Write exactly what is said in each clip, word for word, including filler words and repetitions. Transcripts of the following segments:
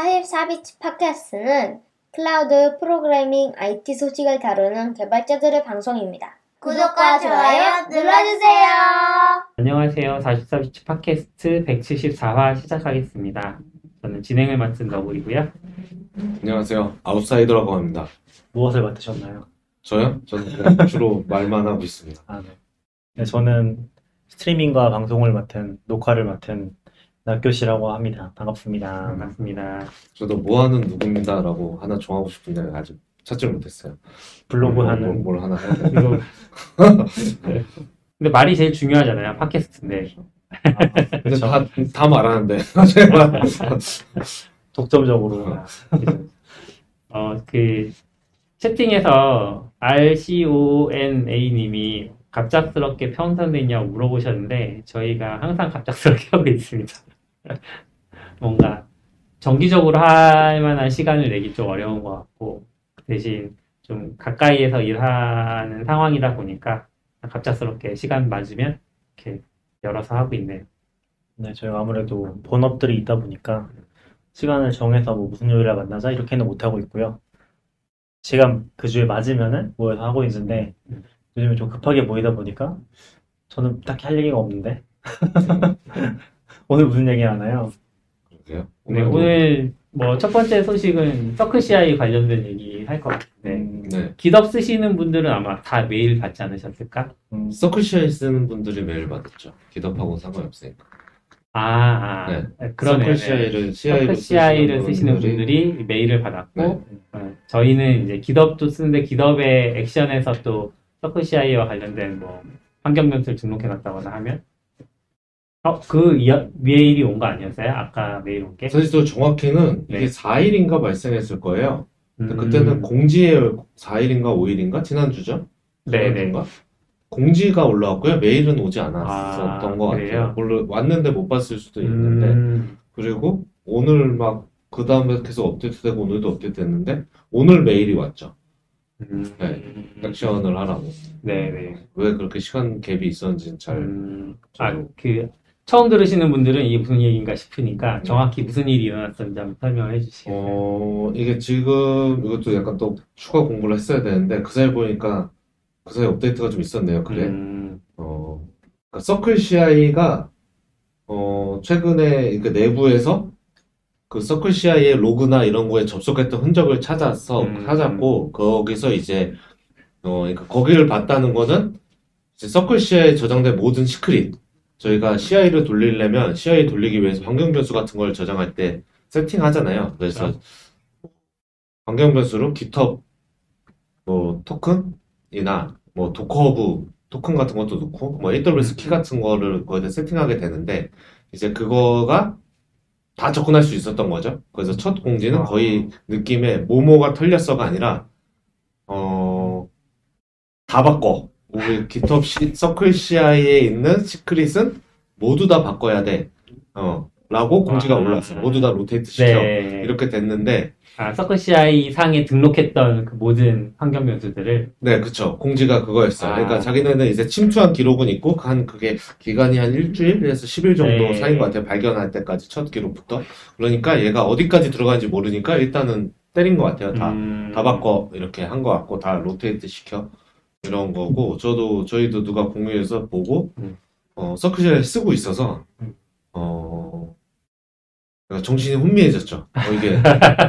사십사 비치 팟캐스트는 클라우드 프로그래밍 아이티 소식을 다루는 개발자들의 방송입니다. 구독과 좋아요 눌러주세요. 안녕하세요. 사십사 비치 팟캐스트 백칠십사 화 시작하겠습니다. 저는 진행을 맡은 너구리고요. 안녕하세요. 아웃사이더라고 합니다. 무엇을 맡으셨나요? 저요? 저는 주로 말만 하고 있습니다. 아, 네. 네, 저는 스트리밍과 방송을 맡은, 녹화를 맡은 낙교씨라고 합니다. 반갑습니다. 반갑습니다. 저도 뭐하는 누구입니다 라고 하나 정하고 싶은데 아직 찾지 못했어요. 블로그 음, 하는 뭘, 뭘 하나 해야 네. 근데 말이 제일 중요하잖아요. 팟캐스트인데. 아, 근데 다, 다 말하는데 독점적으로. 어, 그 채팅에서 알씨오엔에이님이 갑작스럽게 평선되냐고 물어보셨는데 저희가 항상 갑작스럽게 하고 있습니다. 뭔가 정기적으로 할 만한 시간을 내기 좀 어려운 것 같고, 대신 좀 가까이에서 일하는 상황이다 보니까 갑작스럽게 시간 맞으면 이렇게 열어서 하고 있네요. 네, 저희가 아무래도 본업들이 있다 보니까 시간을 정해서 뭐 무슨 요일에 만나자 이렇게는 못하고 있고요. 시간 그 주에 맞으면은 모여서 하고 있는데 요즘에 좀 급하게 모이다 보니까 저는 딱히 할 얘기가 없는데 오늘 무슨 얘기 하나요? 그러세요? 네, 오늘 뭐 첫 번째 소식은 서클씨아이 관련된 얘기 할 것 같은데 음, 네. 깃허브 쓰시는 분들은 아마 다 메일 받지 않으셨을까? 음, 서클씨아이 쓰는 분들이 메일 받았죠. 깃허브하고 상관없으니까. 아, 아 네. 그러네요. 서클씨아이를 씨아이로 쓰시는, 쓰시는 분들이, 분들이 메일을 받았고 네. 어, 저희는 이제 깃허브도 쓰는데 깃허브의 액션에서 또 서클씨아이와 관련된 뭐 환경변수를 등록해놨다거나 하면 어? 그 메일이 온 거 아니었어요? 아까 메일 온 게? 사실 또 정확히는 네. 이게 사 일인가 발생했을 거예요. 근데 음... 그때는 공지에 사 일인가 오 일인가? 지난주죠? 네네. 공지가 올라왔고요. 메일은 오지 않았었던 아, 것 같아요. 원래 왔는데 못 봤을 수도 있는데 음... 그리고 오늘 막 그 다음에 계속 업데이트되고 오늘도 업데이트됐는데 오늘 메일이 왔죠. 음... 네, 액션을 하라고. 네네. 왜 그렇게 시간 갭이 있었는지는 잘. 음... 아, 그, 처음 들으시는 분들은 이게 무슨 얘기인가 싶으니까 정확히 무슨 일이 일어났었는지 한번 설명을 해주시겠어요? 어, 이게 지금 이것도 약간 또 추가 공부를 했어야 되는데 그 사이 보니까 그 사이 업데이트가 좀 있었네요. 그래. 음... 어, 그러니까 서클씨아이가 어, 최근에 그 내부에서 그 서클씨아이의 로그나 이런 거에 접속했던 흔적을 찾아서 음. 찾았고 거기서 이제 어 그러니까 거기를 봤다는 거는 이제 서클씨아이에 저장된 모든 시크릿, 저희가 씨아이를 돌리려면 씨아이 돌리기 위해서 변경 변수 같은 걸 저장할 때 세팅하잖아요. 그래서 변경 변수로 깃허브 뭐 토큰이나 뭐 도커허브 토큰 같은 것도 넣고 뭐 에이더블유에스 키 같은 거를 거기다 세팅하게 되는데 이제 그거가 다 접근할 수 있었던 거죠. 그래서 첫 공지는 거의 느낌에 모모가 털렸어가 아니라 어... 다 바꿔. 우리 깃허브 서클씨아이에 있는 시크릿은 모두 다 바꿔야 돼. 어, 라고 공지가 아, 올라왔어. 아, 모두 다 로테이트 시켜. 네. 이렇게 됐는데 아, 서클씨아이 상에 등록했던 그 모든 환경 변수들을? 네, 그쵸. 공지가 그거였어요. 아. 그러니까 자기네는 이제 침투한 기록은 있고, 한 그게 기간이 한 일주일에서 십 일 정도 네. 사이인 것 같아요. 발견할 때까지, 첫 기록부터. 그러니까 얘가 어디까지 들어가는지 모르니까 일단은 때린 것 같아요. 다, 음. 다 바꿔. 이렇게 한 것 같고, 다 로테이트 시켜. 이런 거고, 저도, 저희도 누가 공유해서 보고, 음. 어, 서클씨아이 쓰고 있어서, 어, 정신이 혼미해졌죠. 어, 이게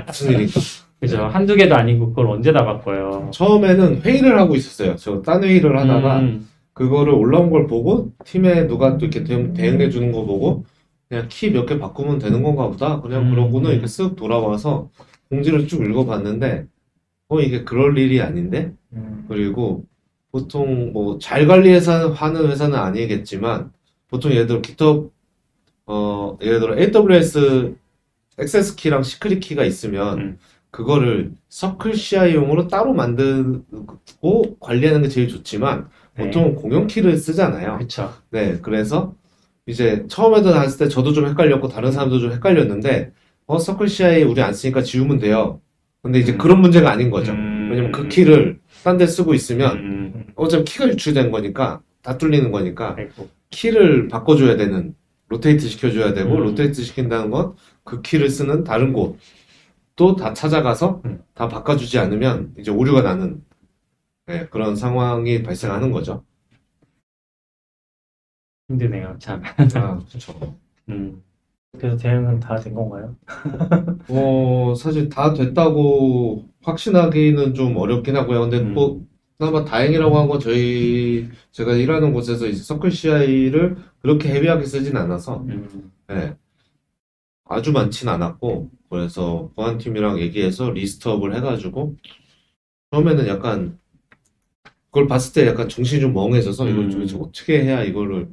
무슨 일인가. 그죠. 한두 개도 아니고 그걸 언제 다 바꿔요. 처음에는 회의를 하고 있었어요. 저 딴 회의를 하다가 음. 그거를 올라온 걸 보고 팀에 누가 또 이렇게 대응, 대응해 주는 거 보고 그냥 키 몇 개 바꾸면 되는 건가 보다. 그냥 음. 그러고는 이렇게 쓱 돌아와서 공지를 쭉 읽어봤는데 어 이게 그럴 일이 아닌데? 음. 그리고 보통 뭐 잘 관리해서 하는 회사는 아니겠지만 보통 예를 들어 깃허브 어, 예를 들어, 에이더블유에스 액세스 키랑 시크릿 키가 있으면, 음. 그거를 서클씨아이용으로 따로 만들고 관리하는 게 제일 좋지만, 네. 보통 공용 키를 쓰잖아요. 그쵸. 네, 그래서, 이제, 처음에도 나왔을 때 저도 좀 헷갈렸고, 다른 사람도 좀 헷갈렸는데, 어, 서클씨아이 우리 안 쓰니까 지우면 돼요. 근데 이제 음. 그런 문제가 아닌 거죠. 음. 왜냐면 그 키를 딴 데 쓰고 있으면, 음. 어차피 키가 유출된 거니까, 다 뚫리는 거니까, 아이고. 키를 바꿔줘야 되는, 로테이트 시켜줘야 되고 음. 로테이트 시킨다는 건 그 키를 쓰는 다른 곳도 다 찾아가서 다 바꿔주지 않으면 이제 오류가 나는 네, 그런 상황이 발생하는 거죠. 힘드네요, 참. 아, 그렇죠. 음. 그래서 대응은 다 된 건가요? 어, 사실 다 됐다고 확신하기는 좀 어렵긴 하고요. 근데 음. 뭐, 그나마 다행이라고 한 건 저희, 제가 일하는 곳에서 이제 서클씨아이를 그렇게 헤비하게 쓰진 않아서, 음. 네, 아주 많진 않았고, 그래서 보안팀이랑 얘기해서 리스트업을 해가지고, 처음에는 약간, 그걸 봤을 때 약간 정신이 좀 멍해져서, 음. 이걸 도대체 어떻게 해야 이거를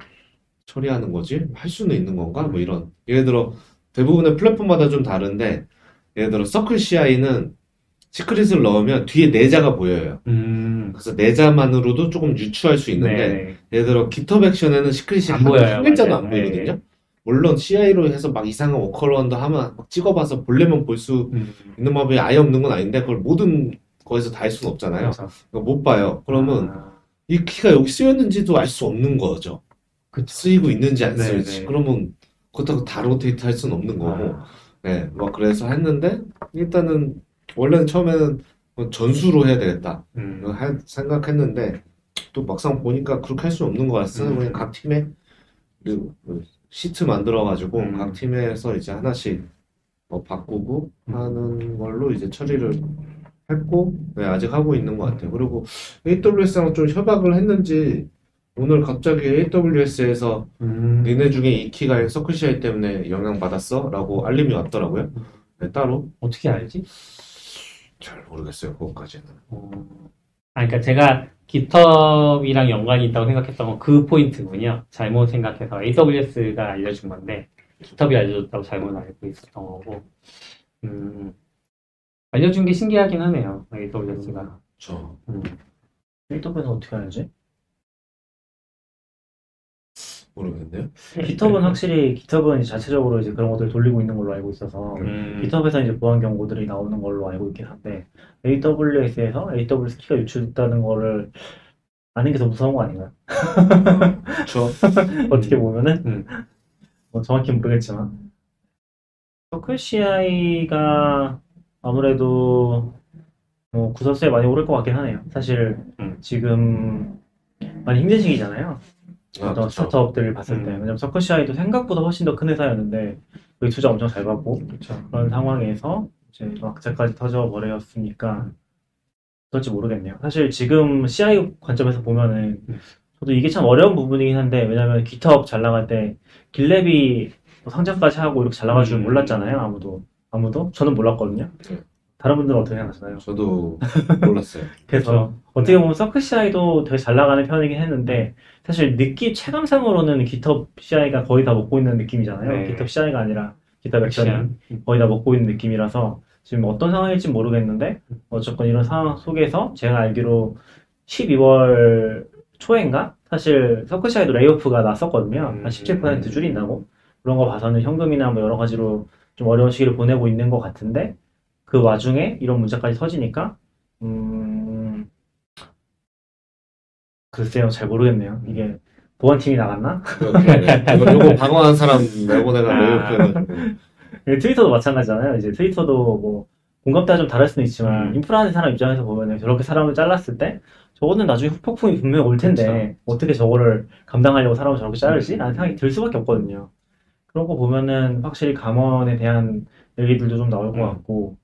처리하는 거지? 할 수는 있는 건가? 뭐 이런. 예를 들어, 대부분의 플랫폼마다 좀 다른데, 예를 들어, 서클씨아이는 시크릿을 넣으면 뒤에 내자가 보여요. 음. 그래서 내자만으로도 조금 유추할 수 있는데, 네네. 예를 들어, GitHub 액션에는 시크릿이 안 보여요. 한 글자도 안 보이거든요. 네네. 물론, 씨아이로 해서 막 이상한 워커런드 하면 막 찍어봐서 볼래면 볼 수 음. 있는 법이 아예 없는 건 아닌데, 그걸 모든 거에서 다 할 수는 없잖아요. 그러니까 못 봐요. 그러면, 아. 이 키가 여기 쓰였는지도 알 수 없는 거죠. 그쵸. 쓰이고 있는지 안 쓰이지. 네네. 그러면, 그렇다고 다 로테이트 할 수는 없는 거고. 아. 네, 막 그래서 했는데, 일단은, 원래는 처음에는 전수로 해야 되겠다 음. 생각했는데 또 막상 보니까 그렇게 할 수 없는 것 같아서 음. 그냥 각 팀에 시트 만들어가지고 음. 각 팀에서 이제 하나씩 뭐 바꾸고 음. 하는 걸로 이제 처리를 했고 네, 아직 하고 있는 것 같아요. 그리고 에이더블유에스랑 좀 협약을 했는지 오늘 갑자기 에이더블유에스에서 음. 니네 중에 이 키가 서클씨아이 때문에 영향받았어? 라고 알림이 왔더라고요. 네, 따로. 어떻게 알지? 잘 모르겠어요. 그것까지는. 어... 아, 그러니까 제가 깃허브이랑 연관이 있다고 생각했던 건 그 포인트군요. 잘못 생각해서 에이더블유에스가 알려준 건데 깃허브이 알려줬다고 잘못 알고 있었던 거고. 음, 알려준 게 신기하긴 하네요. 에이더블유에스가. 음, 그렇죠. 음. 에이더블유에스는 어떻게 알지? 모르겠는데요. 깃허브는 확실히 깃허브는 자체적으로 이제 그런 것들을 돌리고 있는 걸로 알고 있어서 음. 깃허브에서 이제 보안 경고들이 나오는 걸로 알고 있긴 한데 에이더블유에스에서 에이더블유에스 키가 유출됐다는 거를 아는 게 더 무서운 거 아닌가요? 그렇죠. 어떻게 보면은 음. 뭐 정확히 모르겠지만 서클씨아이가 아무래도 뭐 구설수에 많이 오를 것 같긴 하네요. 사실 음. 지금 많이 힘든 시기잖아요. 어떤 아, 그렇죠. 스타트업들을 봤을 음. 때 왜냐면 서클씨아이도 생각보다 훨씬 더 큰 회사였는데 여기 투자 엄청 잘 받고 그렇죠. 그런 상황에서 이제 막차까지 터져버렸으니까 어떨지 모르겠네요. 사실 지금 씨아이 관점에서 보면은 저도 이게 참 어려운 부분이긴 한데 왜냐면 깃허브 잘 나갈 때 깃랩이 뭐 상장까지 하고 이렇게 잘 나갈 줄 몰랐잖아요. 아무도 아무도 저는 몰랐거든요. 네. 다른 분들은 어떻게 생각하시나요? 저도 몰랐어요. 그래서 그렇죠. 어떻게 보면 서클씨아이도 되게 잘 나가는 편이긴 했는데 사실 느낌 체감상으로는 깃허브 씨아이가 거의 다 먹고 있는 느낌이잖아요. 네. 깃허브 씨아이가 아니라 깃허브 액션이 거의 다 먹고 있는 느낌이라서 지금 어떤 상황일지 모르겠는데 어쨌건 이런 상황 속에서 제가 알기로 십이월 초인가 사실 서클씨아이도 레이오프가 났었거든요. 음, 한 십칠 퍼센트 음. 줄인다고 그런 거 봐서는 현금이나 뭐 여러 가지로 좀 어려운 시기를 보내고 있는 것 같은데 그 와중에 이런 문제까지 터지니까 음... 글쎄요. 잘 모르겠네요. 이게 보안팀이 나갔나? 요거 방어한 사람 말고 내가 레이오프 트위터도 마찬가지잖아요. 이제 트위터도 뭐 공감대가 좀 다를 수는 있지만 음. 인프라 하는 사람 입장에서 보면 저렇게 사람을 잘랐을 때 저거는 나중에 후폭풍이 분명히 올 텐데 그렇죠. 어떻게 저거를 감당하려고 사람을 저렇게 자르지? 라는 생각이 들 수밖에 없거든요. 그런 거 보면은 확실히 감원에 대한 얘기들도 좀 나올 것 같고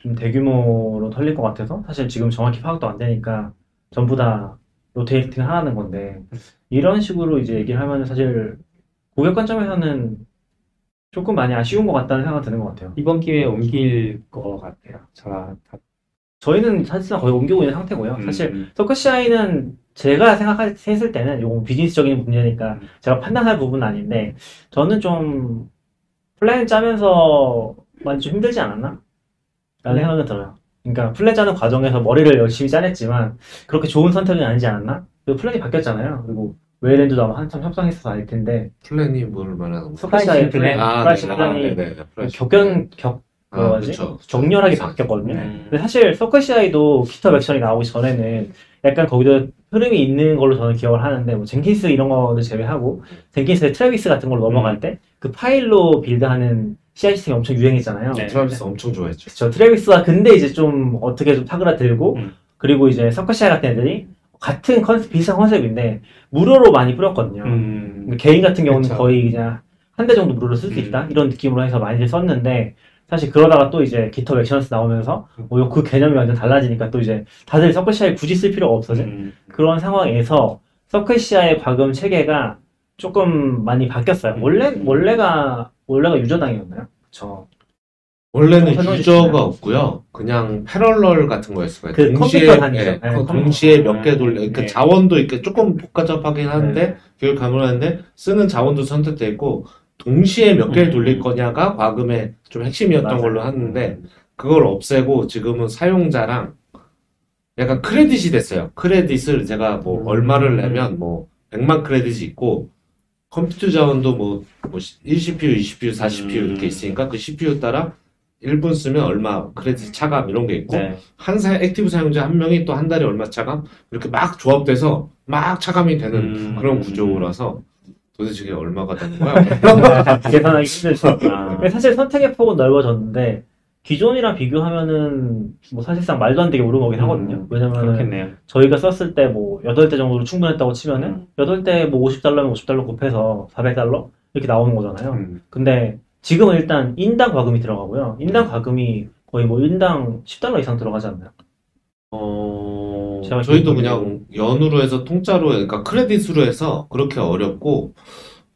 좀 대규모로 털릴 것 같아서 사실 지금 정확히 파악도 안 되니까 전부 다 로테이팅 하라는 건데 이런 식으로 이제 얘기를 하면 사실 고객 관점에서는 조금 많이 아쉬운 것 같다는 생각이 드는 것 같아요. 이번 기회에 옮길 것 같아요. 제가 다... 저희는 사실상 거의 옮기고 있는 상태고요. 음. 사실 서클씨아이는 제가 생각했을 때는 이건 비즈니스적인 분야니까 제가 판단할 부분은 아닌데 저는 좀 플랜 짜면서 많이 좀 힘들지 않았나? 라는 네. 생각이 들어요. 그러니까 플랜 짜는 과정에서 머리를 열심히 짜냈지만 그렇게 좋은 선택은 아니지 않았나? 그리고 플랜이 바뀌었잖아요. 그리고 웨이랜드도 아마 한참 협상했어서 알 텐데 플랜이 뭘 말하는 거예요? 플랜, 플랜, 아, 플라시 네. 플랜이 아, 네, 네. 격견, 격, 아, 그쵸, 그쵸. 정렬하게 그쵸. 바뀌었거든요. 네. 근데 사실 서클씨아이도 깃허브 액션이 나오기 전에는 약간 거기도 흐름이 있는 걸로 저는 기억을 하는데 뭐 젠킨스 이런 거를 제외하고 젠킨스의 트래비스 같은 걸로 넘어갈 때 그 파일로 빌드하는 씨아이 시스템이 엄청 유행했잖아요. 네. 트래비스 엄청 좋아했죠. 그렇죠. 트래비스가 근데 이제 좀 어떻게 좀 사그라들고 음. 그리고 이제 서커시아 같은 애들이 같은 컨셉, 비슷한 컨셉인데 무료로 많이 뿌렸거든요. 음. 개인 같은 경우는 그쵸. 거의 그냥 한 대 정도 무료로 쓸 수 있다 음. 이런 느낌으로 해서 많이들 썼는데 사실 그러다가 또 이제 GitHub Actions 나오면서 뭐 그 개념이 완전 달라지니까 또 이제 다들 서클씨아이 굳이 쓸 필요가 없어진 음. 그런 상황에서 서클씨아이의 과금 체계가 조금 많이 바뀌었어요. 음. 원래 원래가 원래가 유저당이었나요? 그렇죠. 원래는 유저가 없고요. 그냥 패럴럴 같은 거였어요. 그 동시에 예, 네, 동시에 몇 개 돌려. 그러니까 네. 자원도 이렇게 조금 복잡하긴 한데 교육 네. 가물한데 쓰는 자원도 선택돼 있고 동시에 몇 개를 돌릴 거냐가 과금의 좀 핵심이었던 맞아요. 걸로 하는데 그걸 없애고 지금은 사용자랑 약간 크레딧이 됐어요. 크레딧을 제가 뭐 음. 얼마를 내면 뭐 백만 크레딧이 있고. 컴퓨터 자원도 뭐, 뭐 일 씨피유, 이 씨피유, 사 씨피유 음. 이렇게 있으니까 그 씨피유 따라 일 분 쓰면 얼마 크레딧 차감 이런 게 있고 네. 한 사, 액티브 사용자 한 명이 또 한 달에 얼마 차감 이렇게 막 조합돼서 막 차감이 되는 음. 그런 구조라서 도대체 이게 얼마가 되는 거야? 계산하기 힘들죠. 사실 선택의 폭은 넓어졌는데 기존이랑 비교하면은 뭐 사실상 말도 안 되게 오르먹긴 음, 하거든요. 왜냐면 저희가 썼을 때 뭐 여덟 대 정도로 충분했다고 치면은 음. 여덟 대 뭐 오십 달러면 오십 달러 곱해서 사백 달러 이렇게 나오는 거잖아요. 음. 근데 지금은 일단 인당 과금이 들어가고요. 인당 과금이 거의 뭐 인당 십 달러 이상 들어가지 않나요? 어... 저희도 그냥 연으로 해서 통짜로 그러니까 크레딧으로 해서 그렇게 어렵고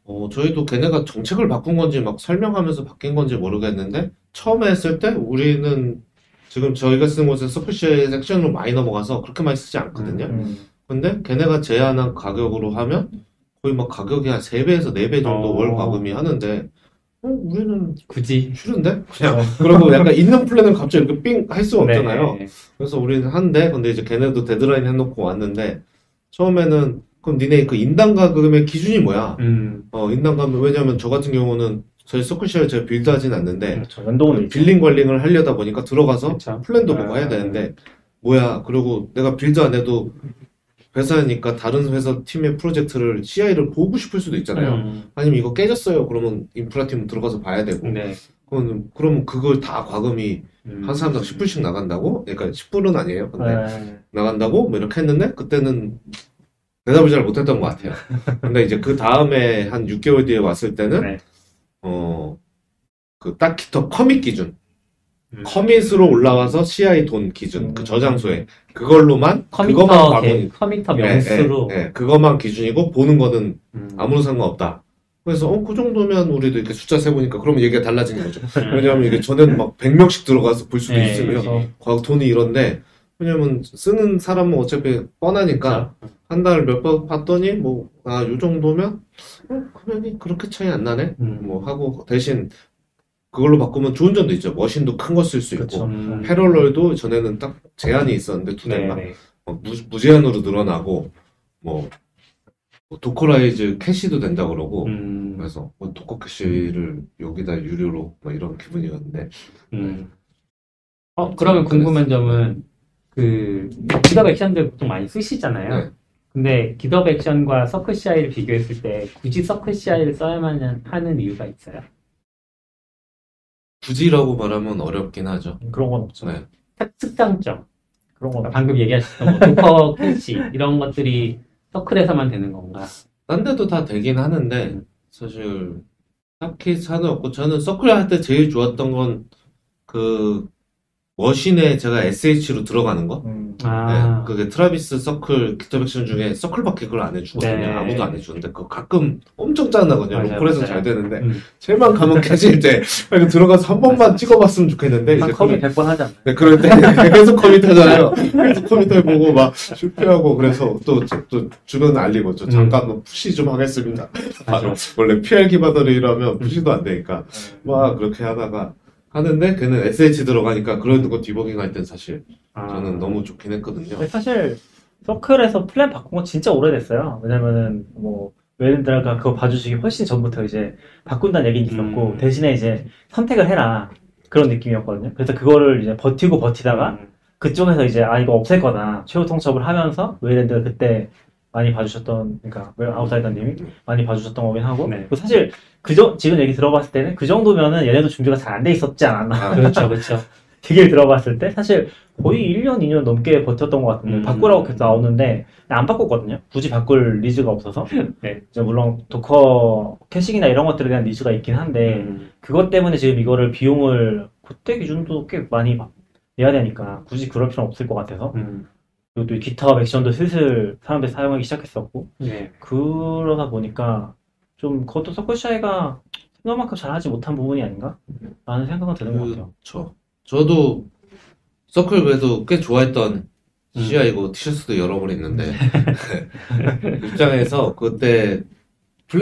어, 저희도 걔네가 정책을 바꾼 건지 막 설명하면서 바뀐 건지 모르겠는데 처음에 했을 때 우리는 지금 저희가 쓰는 곳에 서클씨아이 섹션으로 많이 넘어가서 그렇게 많이 쓰지 않거든요. 음, 음. 근데 걔네가 제한한 가격으로 하면 거의 막 가격이 한 세 배에서 네 배 정도 어. 월 과금이 하는데 어, 우리는 굳이 싫은데? 그냥 그러고 약간 있는 플랜을 갑자기 이렇게 삥 할 수가 없잖아요. 네. 그래서 우리는 한데 근데 이제 걔네도 데드라인 해놓고 왔는데 처음에는 그럼 니네 그 인당 과금의 기준이 뭐야? 음. 어, 인당 과금, 왜냐면 저 같은 경우는 저희 서클씨아이 제가 빌드 하진 않는데, 그렇죠. 그 빌린 관리를 하려다 보니까 들어가서 그렇죠. 플랜도 보고 아, 해야 되는데, 아, 뭐야, 그리고 내가 빌드 안 해도 회사니까 다른 회사 팀의 프로젝트를 씨아이를 보고 싶을 수도 있잖아요. 음. 아니면 이거 깨졌어요. 그러면 인프라팀 들어가서 봐야 되고. 네. 그건, 그럼 그걸 다 과금이 음. 한 사람당 십 불씩 나간다고? 그러니까 십 불은 아니에요. 근데 아, 나간다고? 뭐 이렇게 했는데, 그때는 대답을 잘 못했던 것 같아요. 근데 이제 그 다음에 한 육 개월 뒤에 왔을 때는 네. 어 그 딱 GitHub 커밋 기준, 음. 커밋으로 올라와서 씨아이 돈 기준 음. 그 저장소에 그걸로만 그거만 과금 커밋터 명수로 예, 예, 예, 그거만 기준이고 보는 거는 음. 아무런 상관없다. 그래서 어 그 정도면 우리도 이렇게 숫자 세 보니까 그러면 얘기가 달라지는 거죠. 왜냐하면 이게 전에는 막 백 명씩 들어가서 볼 수도 예, 있으면요. 과거 돈이 이런데 왜냐면 쓰는 사람은 어차피 뻔하니까. 자. 한 달 몇 번 봤더니 뭐 아 요 정도면 어, 금액이 그렇게 차이 안 나네 음. 뭐 하고 대신 그걸로 바꾸면 좋은 점도 있죠. 머신도 큰 거 쓸 수 있고 음. 패럴럴도 전에는 딱 제한이 있었는데 두 대가 어, 무제한으로 늘어나고 뭐, 뭐 도커라이즈 캐시도 된다 그러고 음. 그래서 뭐 도커 캐시를 여기다 유료로 뭐 이런 기분이었는데 음. 어 그러면 궁금한 점은 그 GitHub 액션들 보통 많이 쓰시잖아요. 네. 근데 GitHub 액션과 서클씨아이를 비교했을 때 굳이 서클씨아이를 써야만 하는 이유가 있어요? 굳이라고 말하면 어렵긴 하죠. 그런 건 없죠. 네. 특장점 그런 건 방금 얘기하셨던 거 도커 캐시 이런 것들이 서클에서만 되는 건가? 딴 데도 다 되긴 하는데 사실 딱히 상관없고 저는 서클 할 때 제일 좋았던 건 그 머신에 제가 에스에이치로 들어가는 거? 음. 아. 네, 그게 트래비스 서클, GitHub 액션 중에 서클밖에 그걸 안 해주거든요. 네. 아무도 안 해주는데, 그 가끔 엄청 짜증나거든요. 로컬에서 잘 되는데, 음. 제일만 가면 캐시일 때, 들어가서 한 번만 찍어봤으면 좋겠는데, 이제. 커밋 백 번 하잖아요. 네, 그럴 때 계속 커밋 하잖아요. 계속 커밋 해보고 막 실패하고, 그래서 또, 또 주변에 알리고, 저 잠깐 음. 푸시 좀 하겠습니다. 아, 원래 피알 기반으로라면 푸시도 안 되니까, 막 그렇게 하다가, 하는데 걔는 에스에이치 들어가니까 그런 거 디버깅 할 땐 사실 아. 저는 너무 좋긴 했거든요. 사실 서클에서 플랜 바꾼 거 진짜 오래됐어요. 왜냐면은 뭐 웨인드라가 그거 봐주시기 훨씬 전부터 이제 바꾼다는 얘기는 있었고 음. 대신에 이제 선택을 해라 그런 느낌이었거든요. 그래서 그거를 이제 버티고 버티다가 음. 그쪽에서 이제 아 이거 없앨 거다 최후 통첩을 하면서 웨인드가 그때 많이 봐주셨던, 그러니까 아웃사이더님이 많이 봐주셨던 거긴 하고, 네. 사실 그저 지금 얘기 들어봤을 때는 그 정도면은 얘네도 준비가 잘 안 돼 있었지 않았나. 아, 그렇죠, 그렇죠. 얘기를 들어봤을 때 사실 거의 일 년, 이 년 넘게 버텼던 것 같은데 음. 바꾸라고 계속 나오는데 안 바꿨거든요. 굳이 바꿀 니즈가 없어서. 네. 이제 물론 도커 캐싱이나 이런 것들에 대한 니즈가 있긴 한데 음. 그것 때문에 지금 이거를 비용을 그때 기준도 꽤 많이 내야 되니까 굳이 그럴 필요는 없을 것 같아서. 음. 그리고 또 GitHub 액션도 슬슬 사람들이 사용하기 시작했었고. 네. 그러다 보니까 좀 그것도 CircleCI가 생각만큼 잘하지 못한 부분이 아닌가? 라는 생각은 드는 그, 것 같아요. 그렇죠. 저도 서클 그래도 꽤 좋아했던 씨아이고 음. 티셔츠도 여러 번 있는데 입장에서 그때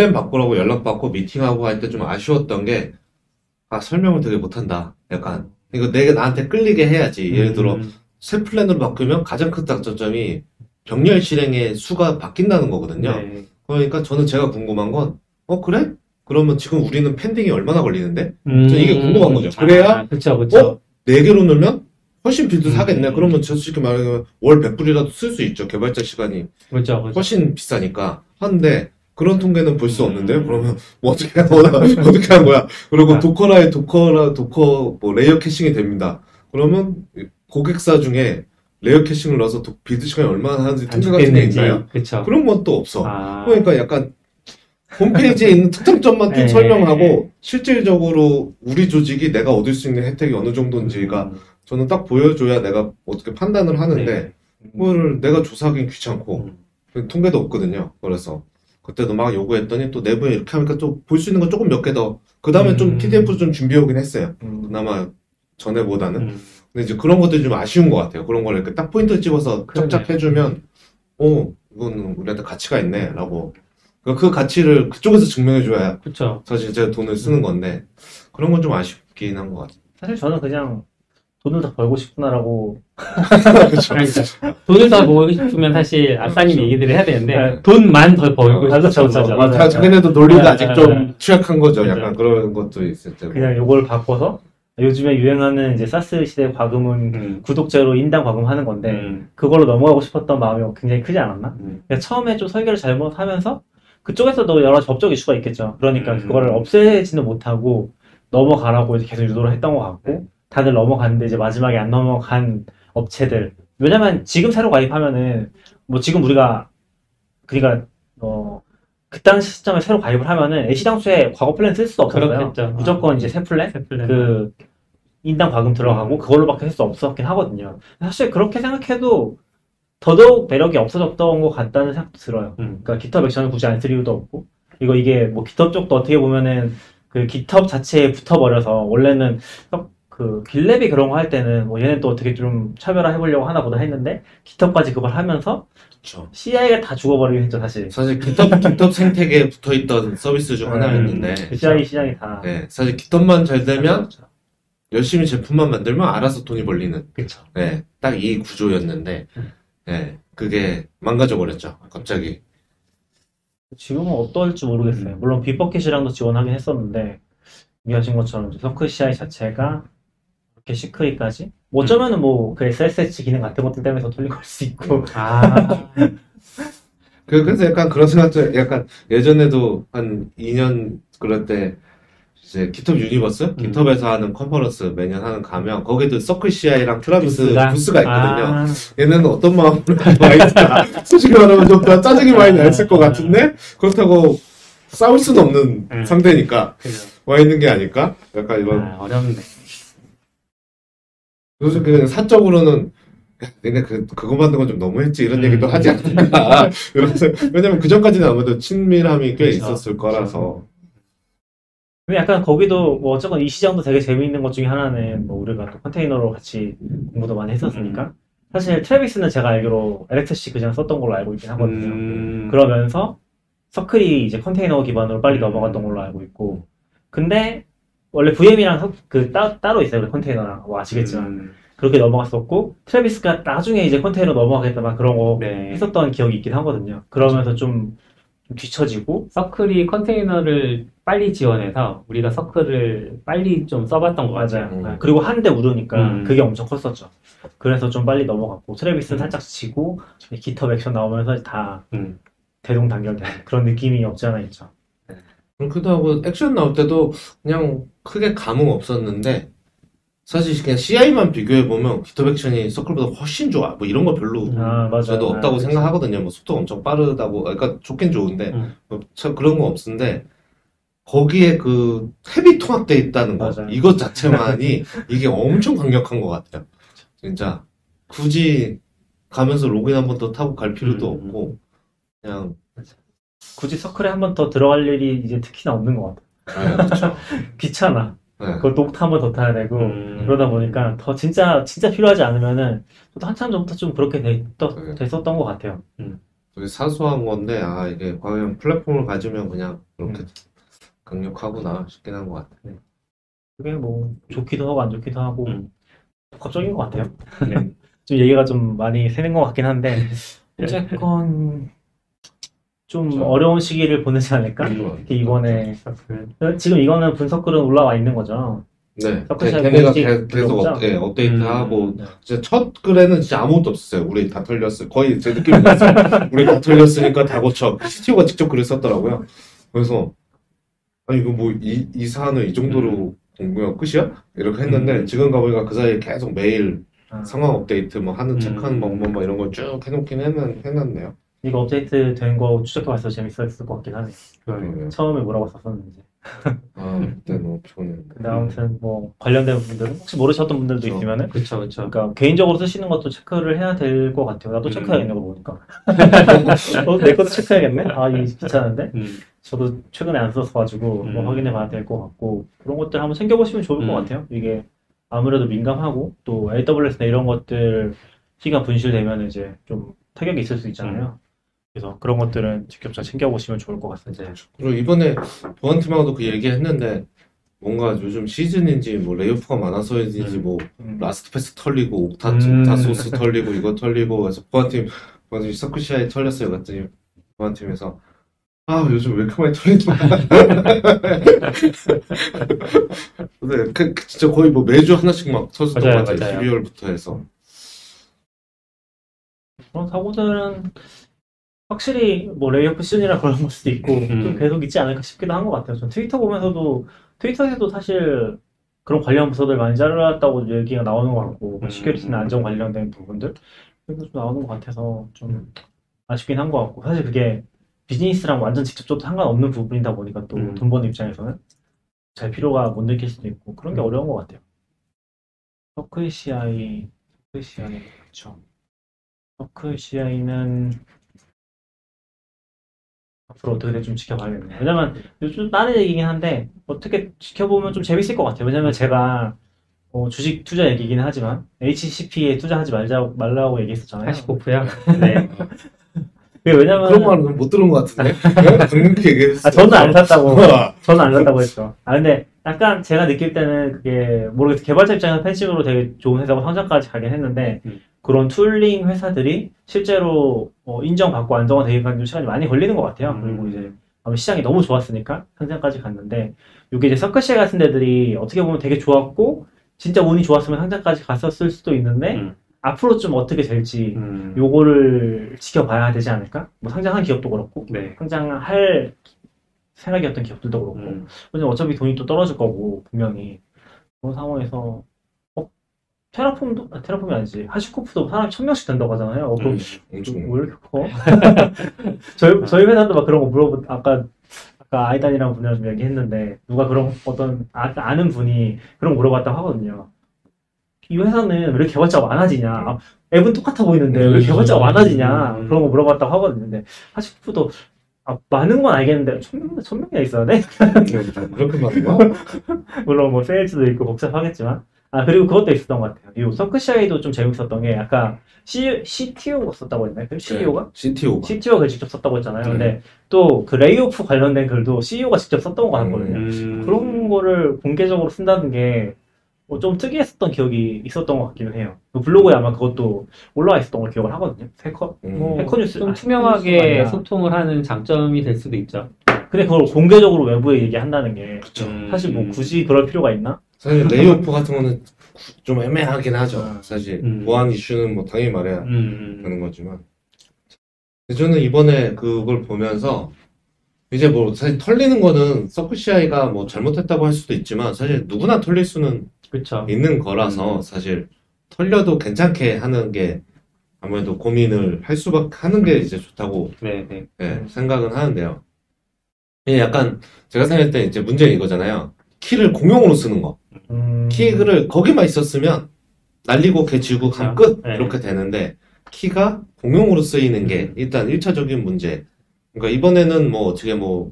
플랜 바꾸라고 연락받고 미팅하고 할 때 좀 아쉬웠던 게, 아, 설명을 되게 못한다. 약간 이거 내가 나한테 끌리게 해야지. 예를 들어 음. 새 플랜으로 바꾸면 가장 큰 장점이 병렬 실행의 수가 바뀐다는 거거든요. 네. 그러니까 저는 제가 궁금한 건, 어 그래? 그러면 지금 우리는 펜딩이 얼마나 걸리는데? 음. 저는 이게 궁금한 거죠. 그래야 아, 그쵸, 그쵸. 어? 네 개로 넣으면 훨씬 빌드 사겠네. 음. 그러면 솔직히 말하면 월 백 불이라도 쓸 수 있죠. 개발자 시간이 그렇죠, 그렇죠. 훨씬 비싸니까. 한데 그런 통계는 볼 수 없는데요. 음. 그러면 뭐 어떻게 하는 거야? 어떻게 하는 거야? 그리고 아. 도커라의 도커라 도커 뭐 레이어 캐싱이 됩니다. 그러면 고객사 중에 레이어 캐싱을 넣어서 도, 빌드 시간이 얼마나 하는지 통계 같은 게 있나요? 그쵸. 그런 건 또 없어. 아. 그러니까 약간 홈페이지에 있는 특정점만 쭉 설명하고 실질적으로 우리 조직이 내가 얻을 수 있는 혜택이 어느 정도인지가 저는 딱 보여줘야 내가 어떻게 판단을 하는데 그거를 내가 조사하기는 귀찮고 통계도 없거든요. 그래서 그때도 막 요구했더니 또 내부에 이렇게 하니까 또 볼 수 있는 건 조금 몇 개 더, 그 다음에 좀 피디에프도 좀 준비해 오긴 했어요. 그나마 전에보다는. 근데 이제 그런 것들이 좀 아쉬운 것 같아요. 그런 걸 이렇게 딱 포인트 찍어서 착착 해주면 오, 이건 우리한테 가치가 있네 라고, 그 가치를 그쪽에서 증명해줘야 그쵸. 사실 제가 돈을 쓰는 건데 그런 건 좀 아쉽긴 한 것 같아요. 사실 저는 그냥 돈을 다 벌고 싶구나라고 돈을 다 벌고 싶으면 사실 아싸님 얘기들을 해야 되는데 돈만 더 벌고 싶어서 자기네도 논리도 아직 좀 취약한 거죠. 약간 그런 것도 있을 때고 그냥 요걸 바꿔서 요즘에 유행하는 이제 사스 시대 과금은 음. 구독자로 인당 과금하는 건데 음. 그걸로 넘어가고 싶었던 마음이 굉장히 크지 않았나? 음. 그러니까 처음에 좀 설계를 잘못하면서 그쪽에서도 여러 가지 법적 이슈가 있겠죠. 그러니까 음. 그거를 없애지는 못하고 넘어가라고 이제 계속 유도를 했던 것 같고 네. 다들 넘어갔는데 이제 마지막에 안 넘어간 업체들, 왜냐면 지금 새로 가입하면은 뭐 지금 우리가 그러니까 어 그 당시 시점에 새로 가입을 하면은 애시당초에 과거 플랜 쓸 수도 없었어요. 그렇겠죠. 무조건 아. 이제 새 플랜, 새 플랜 그 인당 과금 들어가고 음. 그걸로밖에 할 수 없었긴 하거든요. 사실 그렇게 생각해도 더더욱 매력이 없어졌던 것 같다는 생각도 들어요. 음. 그러니까 GitHub 액션을 굳이 안 쓸 이유도 없고, 그리고 이게 뭐 GitHub 쪽도 어떻게 보면은 그 GitHub 자체에 붙어버려서, 원래는 그 GitLab이 그런 거 할 때는 뭐 얘네 또 어떻게 좀 차별화 해보려고 하나 보다 했는데 GitHub까지 그걸 하면서 그쵸. 씨아이가 다 죽어버리긴 했죠 사실. 사실 GitHub, GitHub 생태계에 붙어있던 서비스 중 하나였는데 음, 그 씨아이 시장이 다. 네, 사실 GitHub만 잘 되면 그쵸. 열심히 제품만 만들면 알아서 돈이 벌리는. 그렇죠. 네, 딱 이 구조였는데. 음. 네, 그게 망가져버렸죠, 갑자기. 지금은 어떨지 모르겠어요. 음. 물론 빅버킷이랑도 지원하긴 했었는데, 얘기하신 것처럼 서클씨아이 자체가 이렇게 시크릿까지? 뭐 어쩌면은 뭐 그 에스에스에이치 기능 같은 것들 때문에서 돌린 걸 수 있고. 아. 그래서 약간 그런 생각도, 약간 예전에도 한 이 년 그럴 때, 이제 깃허브 유니버스? 음. 깃허브에서 하는 컨퍼런스 매년 하는 가면 거기도 서클씨아이랑 트라비스 부스가, 부스가 있거든요. 아. 얘네는 어떤 마음으로 와 있을까? 솔직히 말하면 좀 더 짜증이 많이 났을 것 같은데 그렇다고 싸울 수는 없는 음. 상대니까 그죠. 와 있는 게 아닐까? 약간 이런. 아, 어렵네. 요즘 그냥 사적으로는 얘네 그, 그거 만든 건 좀 너무했지 이런 음. 얘기도 하지 않을까. 왜냐면 그 전까지는 아무래도 친밀함이 꽤 그쵸. 있었을 거라서. 그쵸. 약간 거기도 뭐 어쨌건 이 시장도 되게 재미있는 것 중에 하나는 뭐 우리가 또 컨테이너로 같이 공부도 많이 했었으니까 음. 사실 트래비스는 제가 알기로 엘엑스씨 그냥 썼던 걸로 알고 있긴 하거든요. 음. 그러면서 서클이 이제 컨테이너 기반으로 빨리 넘어갔던 걸로 알고 있고, 근데 원래 브이엠이랑 서, 그 따, 따로 있어요. 컨테이너랑 뭐 아시겠지만 음. 그렇게 넘어갔었고 트래비스가 나중에 이제 컨테이너 넘어가겠다 막 그런 거 네. 했었던 기억이 있긴 하거든요. 그러면서 좀 뒤처지고 서클이 컨테이너를 빨리 지원해서 우리가 서클을 빨리 좀 써봤던 것 같아요. 맞아요. 음. 그리고 한 대 우르니까 음. 그게 엄청 컸었죠. 그래서 좀 빨리 넘어갔고 트래비스 음. 살짝 지고 깃허브 액션 나오면서 다 음. 대동단결되는 그런 느낌이 없지 않아 있죠. 음, 그렇기도 하고 액션 나올 때도 그냥 크게 감흥 없었는데 사실 그냥 씨아이만 비교해보면 깃허브 액션이 서클보다 훨씬 좋아. 뭐 이런 거 별로 아, 저도 없다고 아, 생각하거든요. 뭐 속도가 엄청 빠르다고. 그러니까 좋긴 좋은데 음. 뭐 그런 건 없는데 거기에 그 탭이 통합되어 있다는 거. 맞아요. 이것 자체만이 이게 엄청 강력한 것 같아요. 진짜 굳이 가면서 로그인 한 번 더 타고 갈 필요도 음. 없고 그냥 굳이 서클에 한 번 더 들어갈 일이 이제 특히나 없는 것 같아요. 아, 그렇죠. 귀찮아. 네. 그것도 옥타 한 번 더 타야 되고 음. 그러다 보니까 더 진짜 진짜 필요하지 않으면은 또 한참 전부터 좀 그렇게 되, 또, 네. 됐었던 것 같아요. 음. 사소한 건데 아 이게 과연 플랫폼을 가지면 그냥 그렇게 음. 강력하구나 싶긴 한 것 같아요. 네. 그게 뭐 좋기도 하고 안 좋기도 하고 음. 복합적인 것 같아요. 네. 좀 얘기가 좀 많이 새는 것 같긴 한데 어쨌건 좀 그렇죠. 어려운 시기를 보내지 않을까? 이렇게 이번에 그렇죠. 지금 이거는 분석글은 올라와 있는 거죠. 네. 걔네가 계속 업, 예, 업데이트하고 음, 네. 진짜 첫 글에는 진짜 아무것도 없었어요. 우리 다 털렸어요. 거의 제 느낌이 났어요. 우리 다 털렸으니까 다 고쳐. 씨티오가 직접 글을 썼더라고요. 그래서 아니, 이거 뭐, 이, 이 사안을 이 정도로 공부가 음. 끝이야? 이렇게 했는데, 음. 지금 가보니까 그 사이에 계속 매일 아. 상황 업데이트, 뭐, 하는, 음. 체크하는 방법, 뭐, 이런 걸 쭉 해놓긴 해놨, 해놨네요. 이거 업데이트 된 거 추적해봤어. 재밌었을 것 같긴 하네. 네. 처음에 뭐라고 썼었는지. 아, 그때 너무 피곤했네. 근데 아무튼, 뭐, 관련된 분들은, 혹시 모르셨던 분들도 그쵸. 있으면은. 그쵸, 그쵸. 그러니까, 개인적으로 쓰시는 것도 체크를 해야 될 것 같아요. 나도 음. 체크해야겠네, 그거 보니까. 어, 내 것도 체크해야겠네? 아, 이게 귀찮은데? 음. 저도 최근에 안 써서가지고 음. 뭐 확인해 봐야 될 것 같고 그런 것들 한번 챙겨보시면 좋을 음. 것 같아요. 이게 아무래도 민감하고 또 에이더블유에스나 이런 것들 시간 분실되면 이제 좀 타격이 있을 수 있잖아요. 음. 그래서 그런 것들은 직접 잘 챙겨보시면 좋을 것 같습니다. 그리고 이번에 보안팀하고도 그 얘기했는데 뭔가 요즘 시즌인지 뭐 레이오프가 많아서인지 음. 뭐 음. 라스트패스 털리고 옥타, 음. 옥타 소스 털리고 이거 털리고 그래서 보안팀 보안팀 서클씨아이 털렸어요. 그랬더니 보안팀에서 아, 요즘 왜 이렇게 많이 털리지? 근데 그, 진짜 거의 뭐 매주 하나씩 막 터졌던 것 같아요. 십이월부터 해서. 그런 사고들은 확실히 뭐 레이오프 시즌이라 그런 걸 수도 있고 음. 좀 계속 있지 않을까 싶기도 한 것 같아요. 전 트위터 보면서도 트위터에서도 사실 그런 관련 부서들 많이 잘랐다고 얘기가 나오는 것 같고 음. 시큐리티나 안전 관련된 부분들 그런 것도 나오는 것 같아서 좀 아쉽긴 한 것 같고 사실 그게 비즈니스랑 완전 직접적으로 상관없는 부분이다 보니까 또 돈 음. 버는 입장에서는 잘 필요가 못 느낄 수도 있고 그런 게 음. 어려운 것 같아요. CircleCI, CircleCI, 그렇죠. CircleCI는 앞으로 어떻게 될지 좀 지켜봐야겠네요. 왜냐면 요즘 다른 얘기긴 한데 어떻게 지켜보면 좀 재밌을 것 같아요. 왜냐면 제가 어, 주식 투자 얘기긴 하지만 에이치씨피에 투자하지 말자 말라고 얘기했었잖아요. 팔십구 퍼센트야? 네. 왜냐면 그런 말은 못 들은 것 같은데. 방금도 얘기했어. 아, 저는 안 샀다고. 저는 안 샀다고 했죠. 아 근데 약간 제가 느낄 때는 그게 모르겠어요. 개발자 입장에서 펜싱으로 되게 좋은 회사고 상장까지 가긴 했는데 음. 그런 툴링 회사들이 실제로 어, 인정받고 안정화되기까지 시간이 많이 걸리는 것 같아요. 음. 그리고 이제 시장이 너무 좋았으니까 상장까지 갔는데 이게 이제 서클씨아이 같은 데들이 어떻게 보면 되게 좋았고 진짜 운이 좋았으면 상장까지 갔었을 수도 있는데. 음. 앞으로 좀 어떻게 될지 음. 요거를 지켜봐야 되지 않을까? 뭐 상장한 기업도 그렇고 네. 상장할 생각이었던 기업들도 그렇고 음. 어차피 돈이 또 떨어질 거고 분명히 그런 상황에서 어? 테라폼도? 아, 테라폼이 아니지 하시코프도 사람이 천 명씩 된다고 하잖아요. 어, 그럼 음. 왜 이렇게 커? 저희, 저희 회사도 막 그런 거 물어보 아까 아까 아이단이라는 분이랑 좀 얘기했는데 누가 그런 어떤 아, 아는 분이 그런 거 물어봤다고 하거든요. 이 회사는 왜 개발자가 많아지냐? 아, 앱은 똑같아 보이는데 왜 개발자가 많아지냐? 그런 거 물어봤다고 하거든요. 근데 하시코프도 아, 많은 건 알겠는데 천 명, 천 명이나 있어야 돼? 그렇게 많은 거야? 물론 뭐 세일즈도 있고 복잡하겠지만 아 그리고 그것도 있었던 것 같아요. 이 서클씨아이도 좀 재밌었던 게 약간 C, 씨티오가 썼다고 했나요? 씨이오가? 네, 씨티오가. 씨티오가 글 직접 썼다고 했잖아요. 네. 근데 또 그 레이오프 관련된 글도 씨이오가 직접 썼던 거 같거든요. 음. 그런 거를 공개적으로 쓴다는 게 뭐 좀 특이했었던 기억이 있었던 것 같기는 해요. 블로그에 아마 그것도 올라와 있었던 걸 기억을 하거든요. 해커, 음. 해커 뉴스. 좀 투명하게 소통을 하는 장점이 될 수도 있죠. 근데 그걸 공개적으로 외부에 얘기한다는 게 그쵸. 사실 뭐 굳이 그럴 필요가 있나? 사실 레이오프 같은 거는 좀 애매하긴 하죠. 사실 음. 보안 이슈는 뭐 당연히 말해야 음. 되는 거지만 저는 이번에 그걸 보면서 이제 뭐 사실 털리는 거는 CircleCI가 뭐 잘못했다고 할 수도 있지만 사실 누구나 털릴 수는 그쵸. 있는 거라서 음. 사실 털려도 괜찮게 하는 게 아무래도 고민을 할 수밖에 하는 게 이제 좋다고 네네. 네, 생각은 하는데요. 예, 약간 제가 생각할 때 이제 문제는 이거잖아요. 키를 공용으로 쓰는 거. 음... 키를 거기만 있었으면 날리고 개지고 감 끝 네. 이렇게 되는데 키가 공용으로 쓰이는 게 일단 일차적인 문제. 그러니까 이번에는 뭐 어떻게 뭐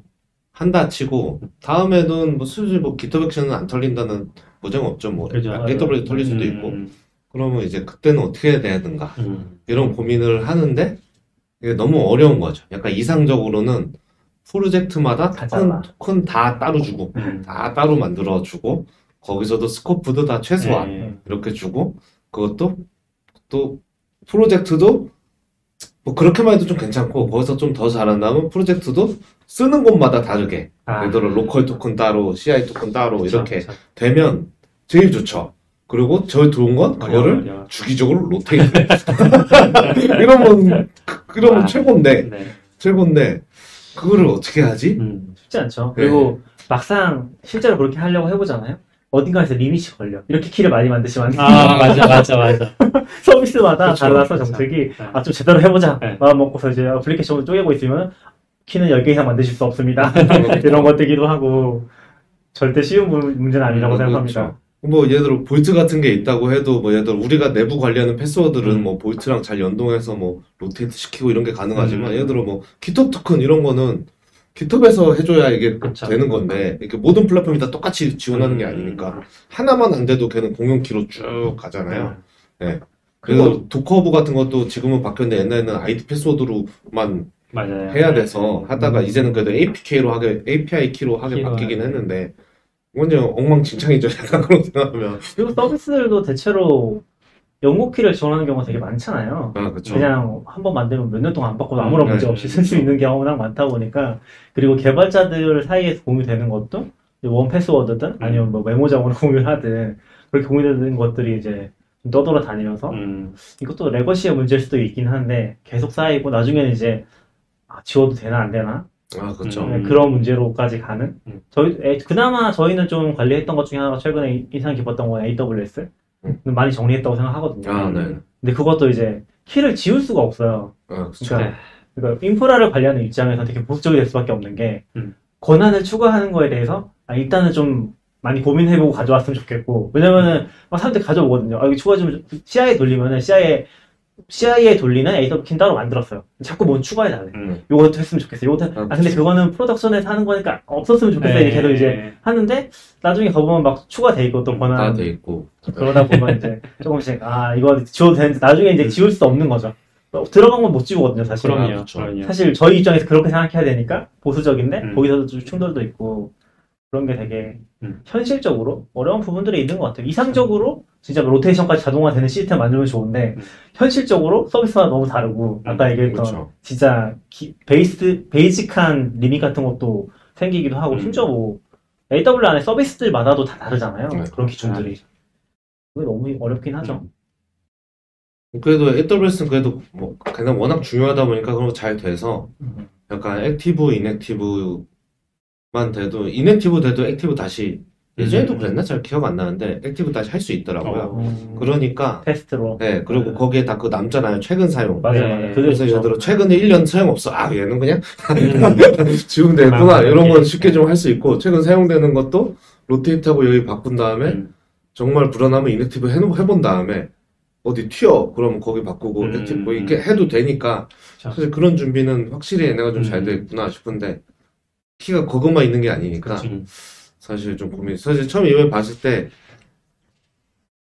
한다 치고 다음에는 뭐 슬슬 뭐 GitHub Action은 안 털린다는 보장 없죠. 뭐 그렇죠. 에이더블유에스 털릴 수도 있고. 음... 그러면 이제 그때는 어떻게 해야 되는가 음. 이런 고민을 하는데 이게 너무 어려운 거죠. 약간 이상적으로는 프로젝트마다 토큰, 토큰 다 따로 주고 음. 다 따로 만들어 주고 거기서도 스코프도 다 최소화 예. 이렇게 주고 그것도 또 프로젝트도 뭐 그렇게만 해도 좀 괜찮고 거기서 좀 더 잘한다면 프로젝트도 쓰는 곳마다 다르게 아. 예를 들어 로컬 토큰 따로 씨아이 토큰 따로 그쵸, 이렇게 그쵸. 되면 제일 좋죠. 그리고 제일 좋은 건 그거를 어려워, 어려워. 주기적으로 로테이트 이러면 이러면 아, 최고인데 네. 최고인데 그거를 어떻게 하지? 음, 쉽지 않죠. 네. 그리고 막상 실제로 그렇게 하려고 해보잖아요. 어딘가에서 리밋이 걸려. 이렇게 키를 많이 만드시면 안 돼요. 아 맞아 맞아 맞아. 서비스마다 그쵸, 달라서 정책이 아 좀 제대로 해보자 네. 마음 먹고서 이제 애플리케이션을 쪼개고 있으면 키는 열 개 이상 만드실 수 없습니다. 이런 것들기도 하고 절대 쉬운 문제는 아니라고 음, 생각합니다. 그쵸. 뭐 예를 들어 볼트 같은 게 있다고 해도 뭐 예를 들어 우리가 내부 관리하는 패스워드는 음. 뭐 볼트랑 잘 연동해서 뭐 로테이트 시키고 이런 게 가능하지만 음. 예를 들어 뭐 깃허브 토큰 이런 거는 깃허브에서 해줘야 이게 그쵸. 되는 건데 이렇게 모든 플랫폼이 다 똑같이 지원하는 음. 게 아니니까 하나만 안 돼도 걔는 공용 키로 쭉 가잖아요. 예. 음. 네. 그래서 도커 허브 같은 것도 지금은 바뀌었는데 옛날에는 아이디 패스워드로만 맞아요. 해야 돼서 음. 하다가 이제는 그래도 에이피케이로 하게 에이피아이 키로 하게 바뀌긴 했는데. 완전 엉망진창이죠. 약간 그런 생각하면. 그리고 서비스들도 대체로 연구 키를 지원하는 경우가 되게 많잖아요. 아, 그렇죠. 그냥 한번 만들면 몇 년 동안 안 바꿔도 아무런 음, 문제 없이 쓸 수 있는 경우가 많다 보니까 그리고 개발자들 사이에서 공유되는 것도 원 패스워드든 아니면 뭐 메모장으로 공유하든 그렇게 공유되는 것들이 이제 떠돌아 다니면서 음. 이것도 레거시의 문제일 수도 있긴 한데 계속 쌓이고 나중에는 이제 아, 지워도 되나 안 되나? 아, 그렇죠. 음, 그런 문제로까지 가는. 음. 저희 에, 그나마 저희는 좀 관리했던 것 중에 하나가 최근에 인상 깊었던 건 에이더블유에스 음. 많이 정리했다고 생각하거든요. 아, 네. 근데 그것도 이제 키를 지울 수가 없어요. 아, 그렇죠. 그러니까, 그러니까 인프라를 관리하는 입장에서 되게 보수적이 될 수밖에 없는 게 음. 권한을 추가하는 거에 대해서 아, 일단은 좀 많이 고민해보고 가져왔으면 좋겠고 왜냐면은 막 사람들이 가져오거든요. 아, 이거 추가 좀 씨아이에 돌리면은 씨아이에 씨아이에 돌리는 에이더블유에스 키는 따로 만들었어요. 자꾸 뭔 추가해 달래. 음. 요것도 했으면 좋겠어. 요것도. 아, 아 근데 그거는 프로덕션에서 하는 거니까 없었으면 좋겠어. 이렇게 계속 이제 하는데 나중에 가보면 막 추가돼 있고 또 번안. 다 돼 있고. 그러다 보면 이제 조금씩 아 이거 지워도 되는데 나중에 이제 지울 수 없는 거죠. 들어간 건 못 지우거든요, 사실. 그럼요. 그럼요. 사실 저희 입장에서 그렇게 생각해야 되니까 보수적인데 음. 거기서도 좀 충돌도 있고 그런 게 되게 음. 현실적으로 어려운 부분들이 있는 것 같아요. 이상적으로. 진짜 로테이션까지 자동화되는 시스템 만들면 좋은데 음. 현실적으로 서비스가 너무 다르고 음. 아까 얘기했던 그렇죠. 진짜 기, 베이스, 베이직한 리밋 같은 것도 생기기도 하고 음. 심지어 뭐 에이더블유에스 안에 서비스들마다도 다 다르잖아요. 네. 그런 기준들이. 아. 그게 너무 어렵긴 하죠. 음. 그래도 에이더블유에스는 그래도 뭐 그냥 워낙 중요하다 보니까 그런 거 잘 돼서 음. 약간 액티브, 인액티브만 돼도 인액티브 돼도 액티브 다시 예전에도 그랬나? 잘 기억 안 나는데 액티브 다시 할 수 있더라고요. 어, 그러니까 테스트로. 네, 그리고 네. 거기에 다 그 남잖아요. 최근 사용. 맞아요. 맞아요. 그래서 예를 들어 최근에 일 년 사용 없어. 아 얘는 그냥 지우면 되겠구나. 이런 건 쉽게 좀 할 수 있고 최근 사용되는 것도 로테이트하고 여기 바꾼 다음에 음. 정말 불안하면 인액티브 해놓 해본 다음에 어디 튀어 그러면 거기 바꾸고 음. 액티브 뭐 이렇게 해도 되니까 자. 사실 그런 준비는 확실히 얘네가 좀 잘 돼 있구나 싶은데 키가 그것만 있는 게 아니니까. 그치. 사실 좀 고민, 사실 처음 이걸 봤을 때,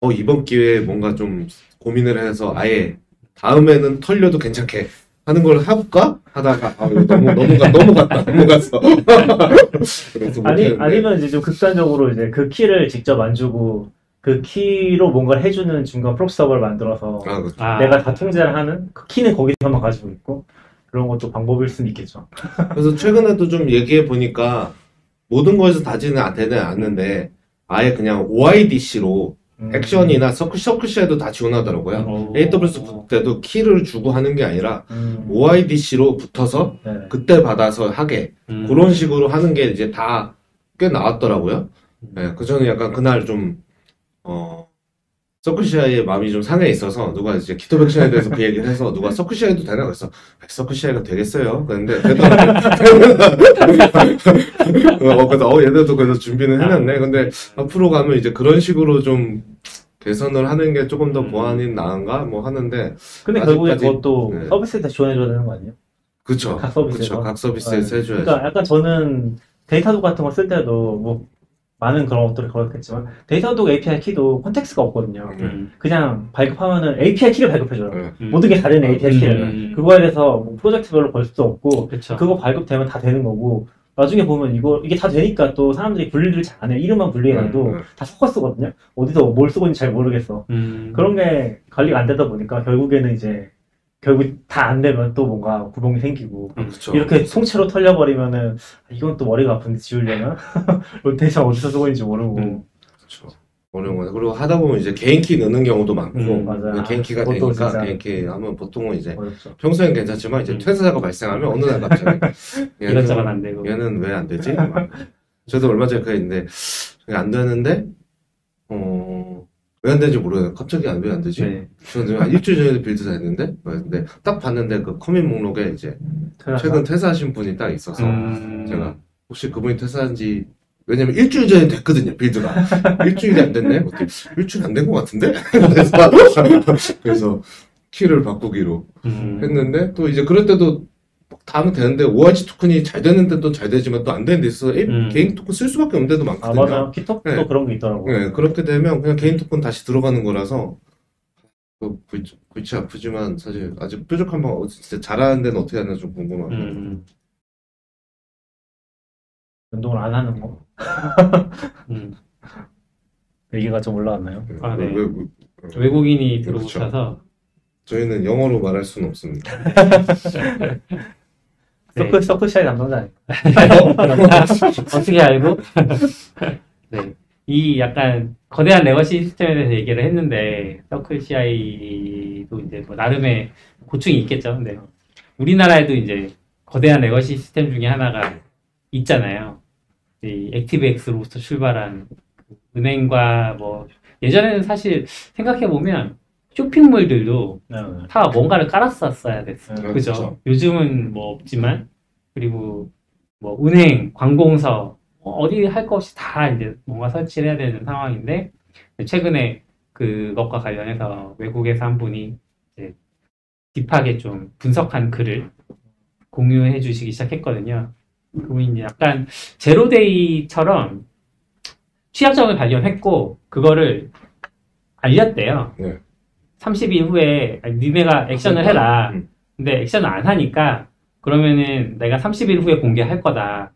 어, 이번 기회에 뭔가 좀 고민을 해서 아예 다음에는 털려도 괜찮게 하는 걸 해볼까? 하다가, 아, 너무, 너무, 가, 너무 갔다, 너무 갔어. 아니, 아니면 이제 좀 극단적으로 이제 그 키를 직접 안 주고, 그 키로 뭔가를 해주는 중간 프록시 서버를 만들어서, 아, 그렇죠. 내가 다 통제를 하는, 그 키는 거기서만 가지고 있고, 그런 것도 방법일 수는 있겠죠. 그래서 최근에도 좀 얘기해 보니까 모든 거에서 다지는 되는 않는데 아예 그냥 오아이디씨로 음. 액션이나 서클, 서클CI도 다 지원하더라고요. 오. 에이더블유에스 때도 키를 주고 하는 게 아니라 음. 오아이디씨로 붙어서 네. 그때 받아서 하게 음. 그런 식으로 하는 게 이제 다 꽤 나왔더라고요. 음. 네, 그 저는 약간 그날 좀 어, 서클CI의 마음이 좀 상해 있어서 누가 이제 GitHub Action에 대해서 그 얘기를 해서 누가 서클CI도 되나 그래서 서클CI가 되겠어요. 그런데 어, 그래서 어 얘네도 그래서 준비는 해놨네. 근데 앞으로 가면 이제 그런 식으로 좀 개선을 하는 게 조금 더 보완이 나은가 뭐 하는데. 근데 결국에 그것도 네. 서비스에 다 지원해줘야 되는 거 아니에요? 그렇죠. 각 서비스에서. 각 서비스에서 네. 해줘야죠. 그러니까 약간 저는 데이터도 같은 거 쓸 때도 뭐. 많은 그런 것들을 걸었겠지만 데이터독 에이피아이 키도 컨텍스가 없거든요. 음. 그냥 발급하면은 에이피아이 키를 발급해줘요. 음. 모든 게 다 되는 에이피아이 키를. 음. 그거에 대해서 뭐 프로젝트별로 걸 수도 없고 그쵸. 그거 발급되면 다 되는 거고 나중에 보면 이거 이게 다 되니까 또 사람들이 분리를 잘 안 해요. 이름만 분리해놔도 음. 다 섞어 쓰거든요. 어디서 뭘 쓰고 있는지 잘 모르겠어. 음. 그런 게 관리가 안 되다 보니까 결국에는 이제 결국 다 안 되면 또 뭔가 구멍이 생기고 음, 그쵸, 이렇게 그쵸. 통째로 털려버리면은 이건 또 머리가 아픈데 지우려나? 로테이션 어디서 쓰고 있는지 모르고 음, 그렇죠. 어려운 거죠. 그리고 하다 보면 이제 개인키 넣는 경우도 많고 음, 개인키가 아, 되니까 개인키 하면 보통은 이제 어렵죠. 평소엔 괜찮지만 이제 음. 퇴사자가 발생하면 어느 날 갑자기 얘는, 안 되고. 얘는 왜 안 되지? 저도 얼마 전에 그랬는데 안 되는데 어... 왜 안 되는지 모르겠어요. 갑자기 안 왜 안 되지? 네. 저는 한 일주일 전에도 빌드 다 했는데, 근데 딱 봤는데 그 커밋 목록에 이제 퇴사? 최근 퇴사하신 분이 딱 있어서 음... 제가 혹시 그분이 퇴사한지 왜냐면 일주일 전에 됐거든요 빌드가 일주일이 안 됐네. 어떻게 일주일 안 된 것 같은데? 그래서, 그래서 키를 바꾸기로 음... 했는데 또 이제 그럴 때도 다 하면 되는데 오아이지 토큰이 잘 되는데 또 잘 되지만 또 안 되는 데 있어서 음. 개인 토큰 쓸 수밖에 없는 데도 많거든요. 아 맞아요. 키토큰도 네. 그런 게 있더라고요. 네. 그렇게 되면 그냥 개인 토큰 다시 들어가는 거라서 그 골치 아프지만 사실 아직 뾰족한 방 진짜 잘하는 데는 어떻게 하나 좀 궁금하고 음. 운동을 안 하는 거? 음. 얘기가 좀 올라왔나요? 네. 아, 네. 외국, 외국인이 들어오셔서 그렇죠. 저희는 영어로 말할 수는 없습니다. 서클, 서클CI 담당자 아니에요? 어떻게 알고? 네. 이 약간 거대한 레거시 시스템에 대해서 얘기를 했는데, 서클CI도 이제 뭐 나름의 고충이 있겠죠. 근데 우리나라에도 이제 거대한 레거시 시스템 중에 하나가 있잖아요. 이 액티브엑스로부터 출발한 은행과 뭐, 예전에는 사실 생각해보면 쇼핑몰들도 네, 네. 다 뭔가를 깔았었어야 됐어요. 네, 그죠? 그쵸. 요즘은 뭐 없지만, 그리고 뭐 은행, 관공서, 뭐 어디 할 것 없이 다 이제 뭔가 설치를 해야 되는 상황인데, 최근에 그것과 관련해서 외국에서 한 분이 이제 딥하게 좀 분석한 글을 공유해 주시기 시작했거든요. 그분이 이제 약간 제로데이처럼 취약점을 발견했고, 그거를 알렸대요. 네. 삼십 일 후에 니네가 액션을 해라. 근데 액션을 안 하니까 그러면은 내가 삼십 일 후에 공개할 거다.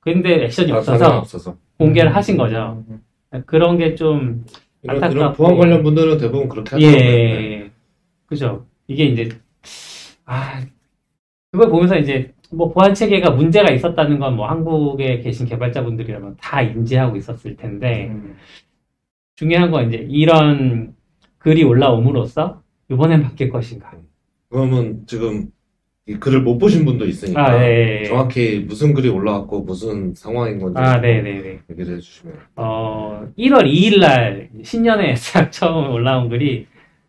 근데 액션이 없어서, 없어서. 공개를 하신 거죠. 그런 게 좀 안타깝고 이런 보안 관련 분들은 대부분 그렇게 하죠. 예, 그죠. 이게 이제 아 그걸 보면서 이제 뭐 보안 체계가 문제가 있었다는 건 뭐 한국에 계신 개발자분들이라면 다 인지하고 있었을 텐데 음. 중요한 건 이제 이런 글이 올라옴으로써 이번엔 바뀔 것인가? 그러면 지금 이 글을 못 보신 분도 있으니까 아, 정확히 무슨 글이 올라왔고 무슨 상황인 건지 아, 얘기를 해주시면 어, 일월 이일날 신년에 처음 올라온 글이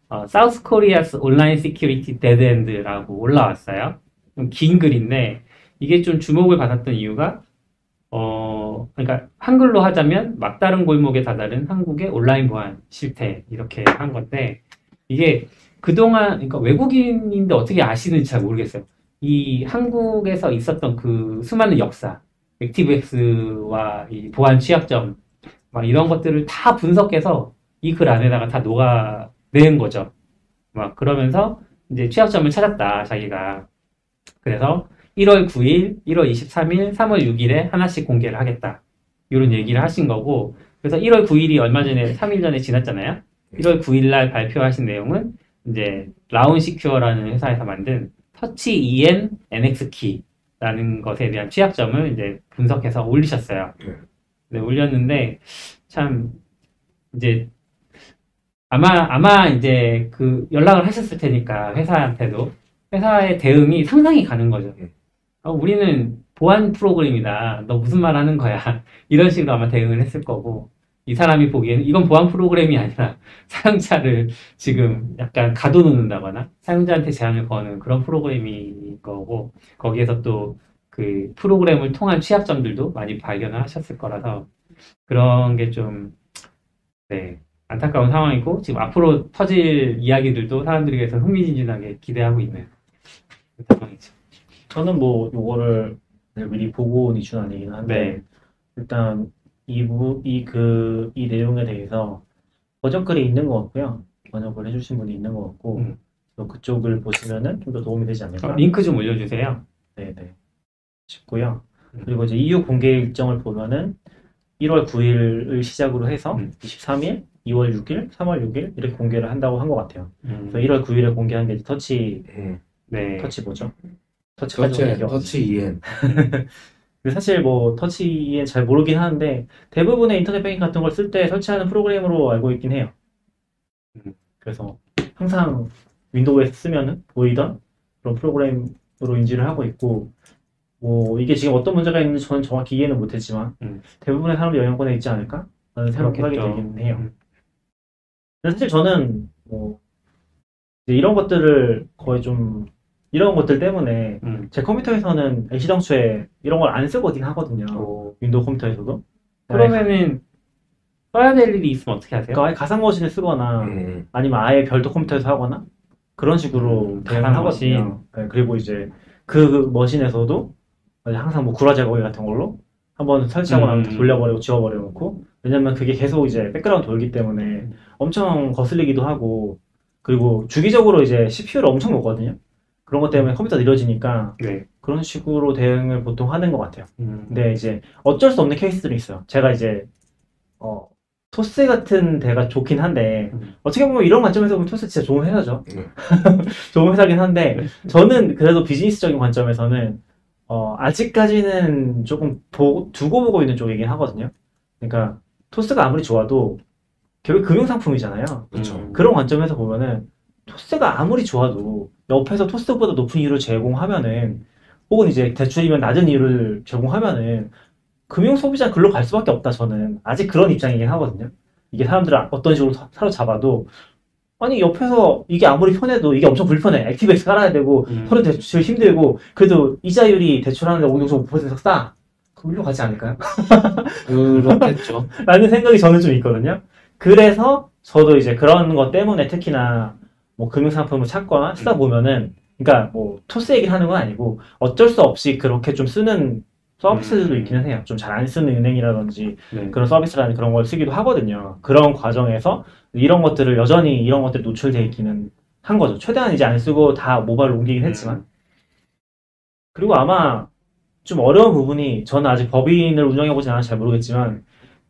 어, South Korea's Online Security Dead End라고 올라왔어요. 좀 긴 글인데 이게 좀 주목을 받았던 이유가 어, 그러니까 한글로 하자면 막다른 골목에 다다른 한국의 온라인 보안 실태 이렇게 한 건데 이게 그동안 그러니까 외국인인데 어떻게 아시는지 잘 모르겠어요. 이 한국에서 있었던 그 수많은 역사, 액티브엑스와 이 보안 취약점 막 이런 것들을 다 분석해서 이 글 안에다가 다 녹아낸 거죠. 막 그러면서 이제 취약점을 찾았다 자기가. 그래서 일월 구일, 일월 이십삼일, 삼월 육일에 하나씩 공개를 하겠다. 이런 얘기를 하신 거고 그래서 일월 구일이 얼마 전에 삼 일 전에 지났잖아요. 일월 구일 날 발표하신 내용은 이제 라운시큐어라는 회사에서 만든 터치이엔 엔엑스 키라는 것에 대한 취약점을 이제 분석해서 올리셨어요. 네. 네, 올렸는데 참 이제 아마 아마 이제 그 연락을 하셨을 테니까 회사한테도 회사의 대응이 상상이 가는 거죠. 네. 어, 우리는 보안 프로그램이다. 너 무슨 말 하는 거야? 이런 식으로 아마 대응을 했을 거고. 이 사람이 보기에는 이건 보안 프로그램이 아니라 사용자를 지금 약간 가둬놓는다거나 사용자한테 제한을 거는 그런 프로그램일 거고 거기에서 또 그 프로그램을 통한 취약점들도 많이 발견을 하셨을 거라서 그런 게 좀 네, 안타까운 상황이고 지금 앞으로 터질 이야기들도 사람들에게서 흥미진진하게 기대하고 있는 상황이죠. 저는 뭐 요거를 미리 보고 온 이슈는 아니긴 한데 네. 일단 이, 이, 그, 이 내용에 대해서 버전글이 있는 것 같고요. 번역을 해주신 분이 있는 것 같고, 음. 또 그쪽을 보시면은 좀 더 도움이 되지 않을까. 어, 링크 좀 올려주세요. 네네. 싶고요. 음. 그리고 이제 이유 공개 일정을 보면은 일월 구일을 시작으로 해서 음. 이십삼일, 이월 육일, 삼월 육일 이렇게 공개를 한다고 한 것 같아요. 음. 그래서 일월 구일에 공개한 게 터치, 네. 네. 터치 뭐죠? 터치까지 터치 이엔. 사실 뭐 터치엔 잘 모르긴 하는데 대부분의 인터넷 뱅킹 같은 걸 쓸 때 설치하는 프로그램으로 알고 있긴 해요. 그래서 항상 윈도우에 쓰면 보이던 그런 프로그램으로 인지를 하고 있고 뭐 이게 지금 어떤 문제가 있는지 저는 정확히 이해는 못했지만 음. 대부분의 사람이 영향권에 있지 않을까? 라는 생각이 들긴 해요. 음. 근데 사실 저는 뭐 이제 이런 것들을 거의 좀 이런 것들 때문에 음. 제 컴퓨터에서는 시정초에 이런 걸 안 쓰거든 하거든요. 오. 윈도우 컴퓨터에서도. 그러면은 써야 될 일이 있으면 어떻게 하세요? 그러니까 아예 가상머신을 쓰거나 음. 아니면 아예 별도 컴퓨터에서 하거나 그런 식으로 음, 대응을 하거든요. 네, 그리고 이제 그 머신에서도 항상 뭐 구라 제거기 같은 걸로 한번 설치하고 나면 음. 돌려버리고 지워버려 놓고 왜냐면 그게 계속 이제 백그라운드 돌기 때문에 엄청 거슬리기도 하고 그리고 주기적으로 이제 씨피유를 엄청 먹거든요. 그런 것 때문에 컴퓨터 느려지니까 네. 그런 식으로 대응을 보통 하는 것 같아요. 음. 근데 이제 어쩔 수 없는 케이스들이 있어요. 제가 이제 어, 토스 같은 데가 좋긴 한데 음. 어떻게 보면 이런 관점에서 보면 토스 진짜 좋은 회사죠. 네. 좋은 회사긴 한데 저는 그래도 비즈니스적인 관점에서는 어, 아직까지는 조금 보, 두고 보고 있는 쪽이긴 하거든요. 그러니까 토스가 아무리 좋아도 결국 금융상품이잖아요. 음. 그런 관점에서 보면은 토스가 아무리 좋아도 옆에서 토스보다 높은 이율을 제공하면은 혹은 이제 대출이면 낮은 이율을 제공하면은 금융 소비자 글로 갈 수밖에 없다. 저는 아직 그런 입장이긴 하거든요. 이게 사람들을 어떤 식으로 사로잡아도 아니 옆에서 이게 아무리 편해도 이게 엄청 불편해. 액티브엑스 깔아야 되고 음. 서류 대출 힘들고 그래도 이자율이 대출하는데 오 점 오 퍼센트 싸. 그걸로 가지 않을까요? 그렇겠죠. 라는 생각이 저는 좀 있거든요. 그래서 저도 이제 그런 것 때문에 특히나 뭐 금융상품을 찾거나 쓰다 보면은 그러니까 뭐 토스 얘기를 하는 건 아니고 어쩔 수 없이 그렇게 좀 쓰는 서비스들도 있기는 해요. 좀 잘 안 쓰는 은행이라든지 네. 그런 서비스라는 그런 걸 쓰기도 하거든요. 그런 과정에서 이런 것들을 여전히 이런 것들이 노출되어 있기는 한 거죠. 최대한 이제 안 쓰고 다 모바일로 옮기긴 했지만 그리고 아마 좀 어려운 부분이 저는 아직 법인을 운영해보진 않아서 잘 모르겠지만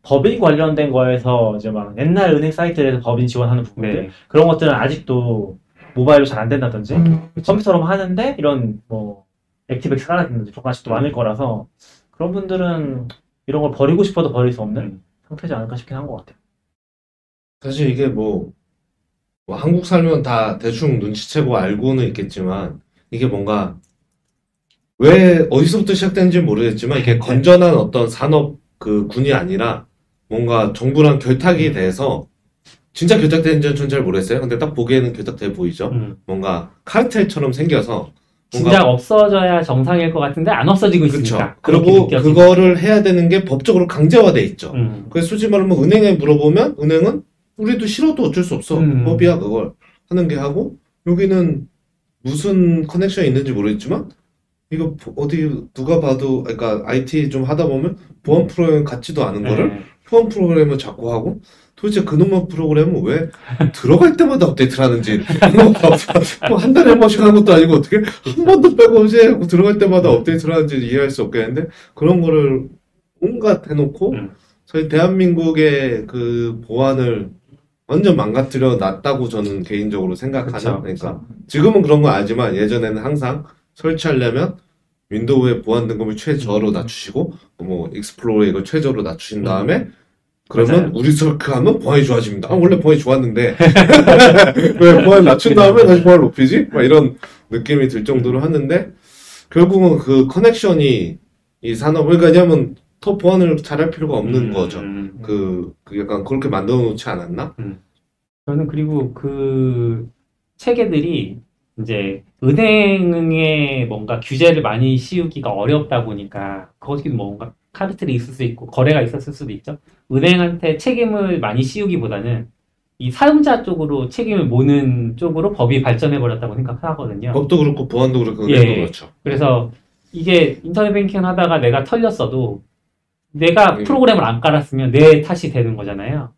법인 관련된 거에서 이제 막 옛날 은행 사이트에서 법인 지원하는 부분들 네. 그런 것들은 아직도 모바일로 잘 안 된다든지 음, 컴퓨터로만 하는데 이런 뭐 액티브엑스 깔아야 된다든지 그런 거 아직도 음. 많을 거라서 그런 분들은 이런 걸 버리고 싶어도 버릴 수 없는 음. 상태지 않을까 싶긴 한 것 같아요. 사실 이게 뭐, 뭐 한국 살면 다 대충 눈치채고 알고는 있겠지만 이게 뭔가 왜 어디서부터 시작된지는 모르겠지만 이렇게 건전한 어떤 산업 그 군이 아니라 뭔가 정부랑 결탁이 음. 돼서 진짜 결탁되는지는 전 잘 모르겠어요. 근데 딱 보기에는 결탁돼 보이죠. 음. 뭔가 카르텔처럼 생겨서 뭔가 진짜 없어져야 정상일 것 같은데 안 없어지고 있으니까. 그리고 그거를 해야 되는 게 법적으로 강제화돼 있죠. 음. 그래서 솔직히 말하면 은행에 물어보면 은행은 우리도 싫어도 어쩔 수 없어. 음. 법이야 그걸 하는 게 하고 여기는 무슨 커넥션이 있는지 모르겠지만 이거 어디 누가 봐도 그러니까 아이티 좀 하다 보면 보안 프로그램 같지도 않은 거를 네. 보안 프로그램을 자꾸 하고 도대체 그놈의 프로그램은 왜 들어갈 때마다 업데이트를 하는지 뭐 한 달에 한 번씩 하는 것도 아니고 어떻게 한 번도 빼고 이제 하고 들어갈 때마다 업데이트를 하는지 이해할 수 없겠는데 그런 거를 온갖 해놓고 저희 대한민국의 그 보안을 완전 망가뜨려 놨다고 저는 개인적으로 생각하는. 그쵸, 그러니까 지금은 그런 건 알지만 예전에는 항상 설치하려면 윈도우의 보안 등급을 최저로 음. 낮추시고 뭐 익스플로러에 이걸 최저로 낮추신 다음에 음. 그러면 맞아요. 우리 서클하면 보안이 좋아집니다. 아, 원래 보안이 좋았는데 왜 보안 낮춘 다음에 다시 보안 높이지? 막 이런 느낌이 들 정도로 하는데 결국은 그 커넥션이 이 산업을 왜냐하면 더 보안을 잘할 필요가 없는 음, 거죠. 음, 그, 그 약간 그렇게 만들어 놓지 않았나? 음. 저는 그리고 그 체계들이 이제 은행에 뭔가 규제를 많이 씌우기가 어렵다 보니까 거기 뭔가 카르텔이 있을 수 있고 거래가 있었을 수도 있죠. 은행한테 책임을 많이 씌우기보다는 이 사용자 쪽으로 책임을 모는 쪽으로 법이 발전해버렸다고 생각하거든요. 법도 그렇고 보안도 그렇고 은행도 예, 그렇죠. 그래서 이게 인터넷 뱅킹 하다가 내가 털렸어도 내가 예. 프로그램을 안 깔았으면 내 탓이 되는 거잖아요.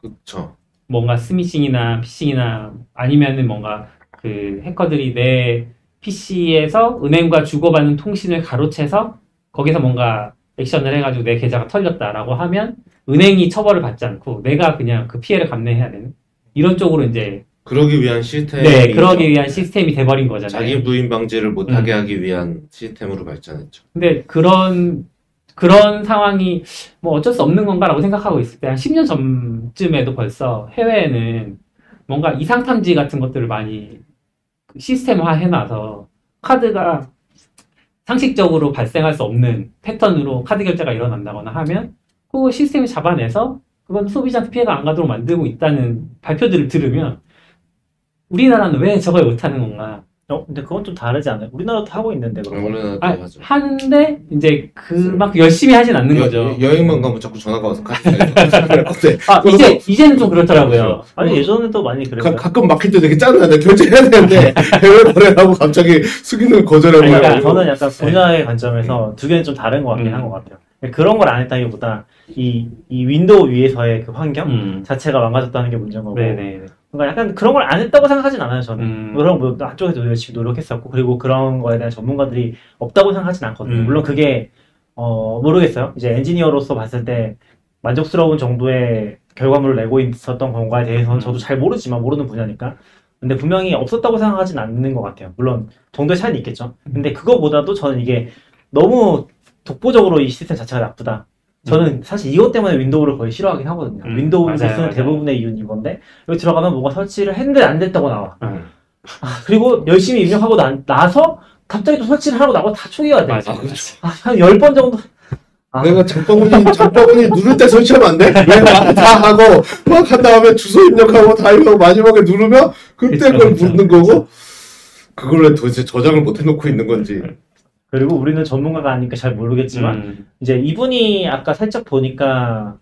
그렇죠. 뭔가 스미싱이나 피싱이나 아니면은 뭔가 그 해커들이 내 피씨에서 은행과 주고받는 통신을 가로채서 거기서 뭔가 액션을 해가지고 내 계좌가 털렸다라고 하면 은행이 처벌을 받지 않고 내가 그냥 그 피해를 감내해야 되는 이런 쪽으로 이제 그러기 위한 시스템 네 그러기 위한 시스템이 돼버린 거잖아요. 자기 부인 방지를 못하게 음. 하기 위한 시스템으로 발전했죠. 근데 그런 그런 상황이 뭐 어쩔 수 없는 건가라고 생각하고 있을 때 한 십 년 전쯤에도 벌써 해외에는 뭔가 이상 탐지 같은 것들을 많이 시스템화 해놔서 카드가 상식적으로 발생할 수 없는 패턴으로 카드 결제가 일어난다거나 하면 그 시스템이 잡아내서 그건 소비자한테 피해가 안 가도록 만들고 있다는 발표들을 들으면 우리나라는 왜 저걸 못하는 건가? 어, 근데 그건 좀 다르지 않아요? 우리나라도 하고 있는데 그런 거는 아, 하는데 이제 그만큼 열심히 하진 않는 여, 거죠. 여행만 가면 자꾸 전화가 와서 카드 결제. 아, 이제 이제는 좀 그렇더라고요. 아니 예전에도 많이 그랬어요. 가끔 막힐 때 되게 짜증나는데 결제해야 되는데 해외 거래하고 갑자기 숙이는 거절하고. 그러니까 저는 약간 분야의 네. 관점에서 두 개는 좀 다른 것 같긴 음. 한 것 같아요. 그런 걸 안 했다기보다 이 이 윈도우 위에서의 그 환경 음. 자체가 망가졌다는 게 문제인 거고. 네네. 그러니까 약간 그런 걸 안 했다고 생각하진 않아요, 저는. 음. 그런 뭐 한쪽에도 열심히 노력했었고, 그리고 그런 거에 대한 전문가들이 없다고 생각하진 않거든요. 음. 물론 그게, 어, 모르겠어요. 이제 엔지니어로서 봤을 때 만족스러운 정도의 결과물을 내고 있었던 건가에 대해서는 음. 저도 잘 모르지만, 모르는 분야니까. 근데 분명히 없었다고 생각하진 않는 것 같아요. 물론 정도의 차이는 있겠죠. 근데 그거보다도 저는 이게 너무 독보적으로 이 시스템 자체가 나쁘다. 저는 음. 사실 이것 때문에 윈도우를 거의 싫어하긴 하거든요. 음. 윈도우를 쓰는 대부분의 이유는 이건데 여기 들어가면 뭔가 설치를 했는데 안 됐다고 나와. 음. 아, 그리고 열심히 입력하고 나, 나서 갑자기 또 설치를 하고 나고 다 초기화 돼. 맞아, 그렇지. 아, 한 열 번 정도. 아. 내가 장바구니, 장바구니 누를 때 설치하면 안 돼? 왜? 다 하고 막 한 다음에 주소 입력하고 다 입력하고 마지막에 누르면 그때 그걸 묻는 거고 그걸 왜 도대체 저장을 못 해놓고 있는 건지. 그리고 우리는 전문가가 아니니까 잘 모르겠지만 음. 이제 이분이 아까 살짝 보니까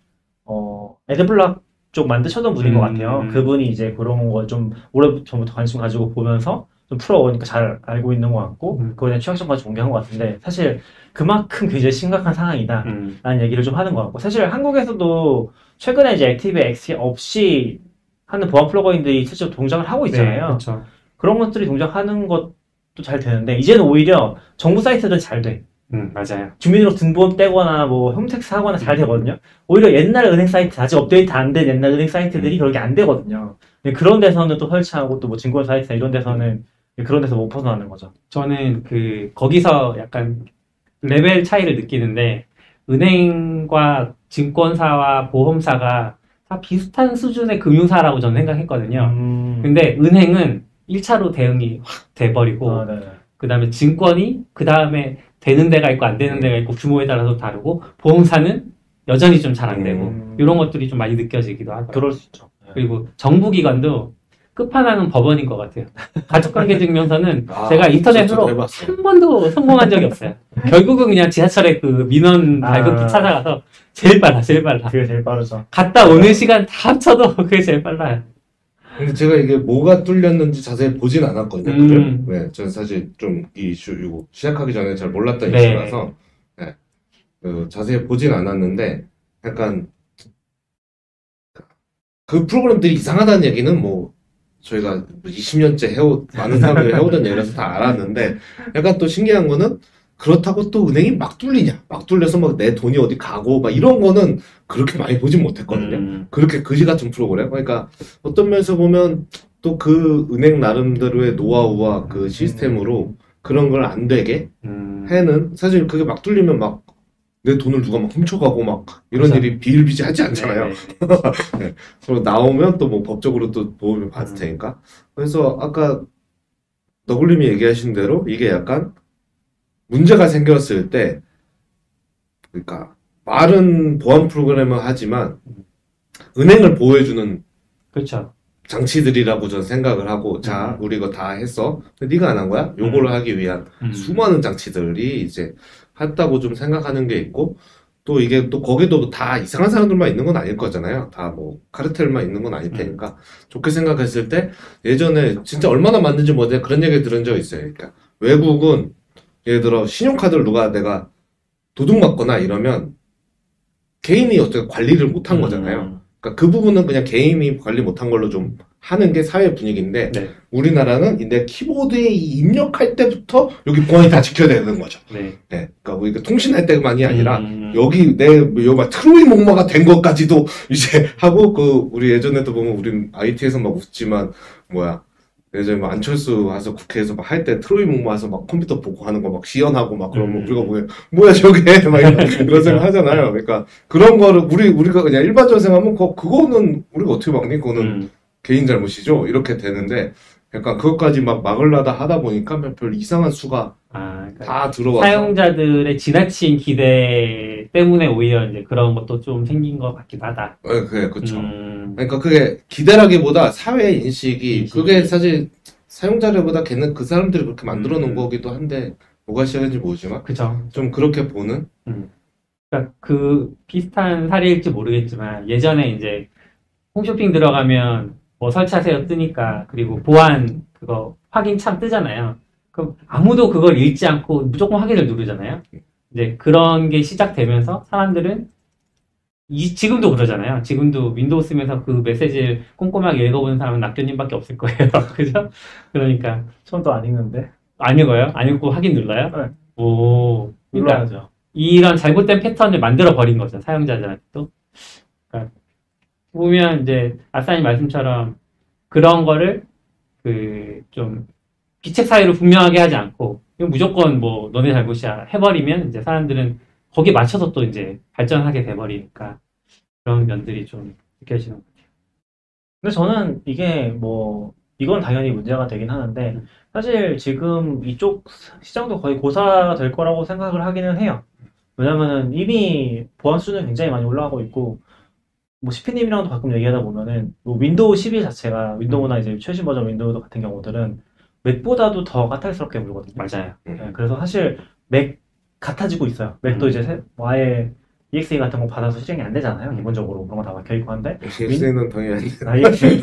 어 애드블락 쪽 만드셨던 분인 음. 것 같아요. 음. 그분이 이제 그런 거 좀 오래 전부터 관심 가지고 보면서 좀 풀어오니까 잘 알고 있는 것 같고 음. 그거에 대한 취약점까지 공개한 것 같은데 사실 그만큼 굉장히 심각한 상황이다라는 음. 얘기를 좀 하는 것 같고 사실 한국에서도 최근에 이제 액티브엑스 없이 하는 보안 플러그인들이 실제로 동작을 하고 있잖아요. 네, 그렇죠. 그런 것들이 동작하는 것 잘 되는데 이제는 오히려 정부 사이트들은 잘 돼. 음, 맞아요. 주민으로 등본 떼거나 뭐 홈택스 하거나 잘 되거든요. 오히려 옛날 은행 사이트 아직 업데이트 안 된 옛날 은행 사이트들이 음. 그렇게 안 되거든요. 그런 데서는 또 설치하고 또 뭐 증권 사이트나 이런 데서는 그런 데서 못 벗어나는 거죠. 저는 그 거기서 약간 레벨 차이를 느끼는데 은행과 증권사와 보험사가 다 비슷한 수준의 금융사라고 저는 생각했거든요. 음. 근데 은행은 일 차로 대응이 확 돼버리고 아, 그 다음에 증권이 그 다음에 되는 데가 있고 안 되는 데가 있고 규모에 따라서 다르고 보험사는 여전히 좀 잘 안 되고 음. 이런 것들이 좀 많이 느껴지기도 하고 그럴 수 있죠. 네. 그리고 정부기관도 끝판왕은 법원인 것 같아요. 가족관계증명서는 아, 제가 인터넷으로 한 번도 성공한 적이 없어요. 결국은 그냥 지하철에 그 민원 발급기 아, 찾아가서 제일 빨라 제일 빨라 그게 제일 빠르죠. 갔다 오는 시간 다 합쳐도 그게 제일 빨라요. 근데 제가 이게 뭐가 뚫렸는지 자세히 보진 않았거든요. 음. 그죠? 네, 저는 사실 좀 이 이슈, 이거 시작하기 전에 잘 몰랐던 네. 이슈라서, 네. 그 자세히 보진 않았는데, 약간, 그 프로그램들이 이상하다는 얘기는 뭐, 저희가 이십 년째 해오, 많은 사람들이 해오던 얘기라서 다 알았는데, 약간 또 신기한 거는, 그렇다고 또 은행이 막 뚫리냐? 막 뚫려서 막 내 돈이 어디 가고, 막 이런 거는 그렇게 많이 보진 못했거든요. 음. 그렇게 그지 같은 프로그램. 그러니까 어떤 면에서 보면 또 그 은행 나름대로의 노하우와 그 시스템으로 그런 걸 안 되게 음. 해는, 사실 그게 막 뚫리면 막 내 돈을 누가 막 훔쳐가고 막 이런 맞아. 일이 비일비재하지 않잖아요. 네. 그리고 나오면 또 뭐 법적으로 또 보험을 받을 테니까. 그래서 아까 너굴님이 얘기하신 대로 이게 약간 문제가 생겼을 때, 그러니까 말은 보안 프로그램을 하지만 은행을 보호해주는 그렇죠. 장치들이라고 저는 생각을 하고, 자, 우리 이거 다 했어. 근데 네가 안 한 거야? 요거를 하기 위한 음. 수많은 장치들이 이제 했다고 좀 생각하는 게 있고, 또 이게 또 거기도 다 이상한 사람들만 있는 건 아닐 거잖아요. 다 뭐 카르텔만 있는 건 아닐 테니까. 음. 좋게 생각했을 때 예전에 진짜 얼마나 맞는지 모르겠는데 그런 얘기를 들은 적이 있어요. 그러니까 외국은 예를 들어 신용카드를 누가 내가 도둑 맞거나 이러면 개인이 어떻게 관리를 못한 거잖아요. 음. 그러니까 그 부분은 그냥 개인이 관리 못한 걸로 좀 하는 게 사회 분위기인데, 네. 우리나라는 내 키보드에 입력할 때부터 여기 보안이 다 지켜야 되는 거죠. 네. 네. 그러니까 우리가 통신할 때만이 아니라 음. 여기 내 여기 막 트로이 목마가 된 것까지도 이제 하고, 그 우리 예전에도 보면 우린 아이티에서 막 웃지만 뭐야. 예전에 뭐 안철수 와서 국회에서 막 할 때 트로이 목마 와서 막 컴퓨터 보고 하는 거 막 시연하고 막 그런 거 음. 우리가 보면 뭐야 저게 막 이런 생각 하잖아요. 그러니까 그런 거를 우리 우리가 그냥 일반적으로 생각하면 거 그거는 우리가 어떻게 막니? 그거는 음. 개인 잘못이죠. 이렇게 되는데 약간 그것까지 막 막으려다 하다 보니까 별 이상한 수가 아, 그러니까 다 들어와서 사용자들의 지나친 기대 때문에 오히려 이제 그런 것도 좀 생긴 것 같기도 하다. 네, 그게 그렇죠. 음... 그러니까 그게 기대라기보다 사회 인식이 인식이... 그게 사실 사용자들보다 걔는 그 사람들이 그렇게 만들어 놓은 음... 거기도 한데 뭐가 시작인지 모르지만 그쵸. 좀 그렇게 보는. 음. 그러니까 그 비슷한 사례일지 모르겠지만 예전에 이제 홈쇼핑 들어가면 뭐 설치하세요 뜨니까, 그리고 보안 그거 확인창 뜨잖아요. 그럼 아무도 그걸 읽지 않고 무조건 확인을 누르잖아요. 이제 그런 게 시작되면서 사람들은 이, 지금도 그러잖아요. 지금도 윈도우 쓰면서 그 메시지를 꼼꼼하게 읽어보는 사람은 낙교님밖에 없을 거예요. 그죠? 그러니까 저도 안 읽는데. 안 읽어요? 안 읽고 확인 눌러요? 네. 오, 그러니까 눌러야죠. 이런 잘못된 패턴을 만들어 버린 거죠, 사용자들한테 또. 그러니까 보면 이제 아싸님 말씀처럼 그런 거를 그 좀 비책 사유를 분명하게 하지 않고 무조건 뭐 너네 잘못이야 해버리면 이제 사람들은 거기에 맞춰서 또 이제 발전하게 돼버리니까 그런 면들이 좀 느껴지는 것 같아요. 근데 저는 이게 뭐 이건 당연히 문제가 되긴 하는데 음. 사실 지금 이쪽 시장도 거의 고사가 될 거라고 생각을 하기는 해요. 왜냐면은 이미 보안 수준은 굉장히 많이 올라가고 있고, 뭐, 시피님이랑도 가끔 얘기하다 보면은, 뭐 윈도우 십일 자체가, 윈도우나 이제 최신 버전 윈도우 같은 경우들은, 맥보다도 더 까탈스럽게 물거든요. 맞아요. 음. 네, 그래서 사실, 맥, 같아지고 있어요. 맥도 음. 이제, 새, 뭐 아예, 이엑스이 같은 거 받아서 시장이 안 되잖아요. 기본적으로. 그런 거 다 막혀있고 한데. 이엑스이는 당연히 아니죠. 아, 이엑스이.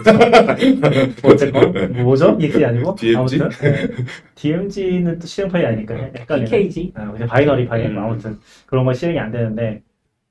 뭐, 어쨌건, 뭐죠? 이엑스이 아니고? 디엠지? 아무튼. 네. 디엠지는 또 실행파일이 아니니까. 약간. 피케이지? 네, 바이너리 파일. 음. 아무튼. 그런 거 실행이 안 되는데,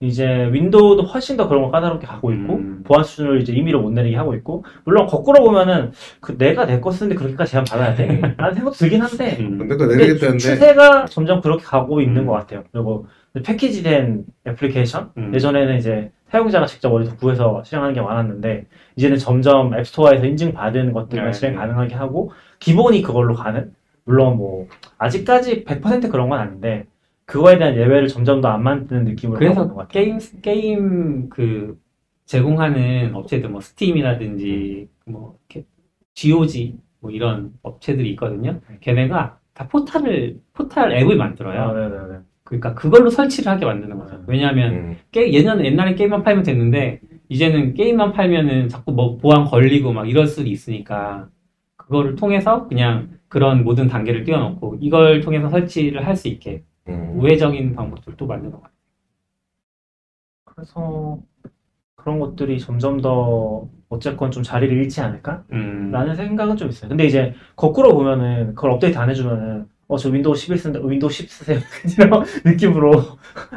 이제 윈도우도 훨씬 더 그런 걸 까다롭게 가고 있고 음. 보안 수준을 이제 임의로 못 내리게 하고 있고, 물론 거꾸로 보면은 그 내가 내 거 쓰는데 그렇게까지 제한 받아야 돼? 라는 생각도 들긴 한데 음. 근데 추세가 점점 그렇게 가고 있는 음. 것 같아요. 그리고 패키지된 애플리케이션 음. 예전에는 이제 사용자가 직접 어디서 구해서 실행하는 게 많았는데 이제는 점점 앱스토어에서 인증받아야 되는 것들만 네. 실행 가능하게 하고 기본이 그걸로 가는, 물론 뭐 아직까지 백 퍼센트 그런 건 아닌데 그거에 대한 예외를 점점 더 안 만드는 느낌으로. 그래서 게임, 게임, 그, 제공하는 업체들, 뭐, 스팀이라든지, 뭐, 이렇게, 지오지, 뭐, 이런 업체들이 있거든요. 걔네가 다 포탈을, 포탈 앱을 만들어요. 아, 네네네. 그러니까 그걸로 설치를 하게 만드는 거죠. 왜냐하면, 음. 게, 예전, 옛날에 게임만 팔면 됐는데, 이제는 게임만 팔면은 자꾸 뭐, 보안 걸리고 막 이럴 수도 있으니까, 그거를 통해서 그냥 그런 모든 단계를 뛰어넘고, 이걸 통해서 설치를 할 수 있게. 음. 우회적인 방법들도 만드는 것 같아요. 그래서 그런 것들이 점점 더 어쨌건 좀 자리를 잃지 않을까? 음. 라는 생각은 좀 있어요. 근데 이제 거꾸로 보면은 그걸 업데이트 안 해주면은 어, 저 윈도우 십일 쓴다, 윈도우 십 쓰세요. 이런 느낌으로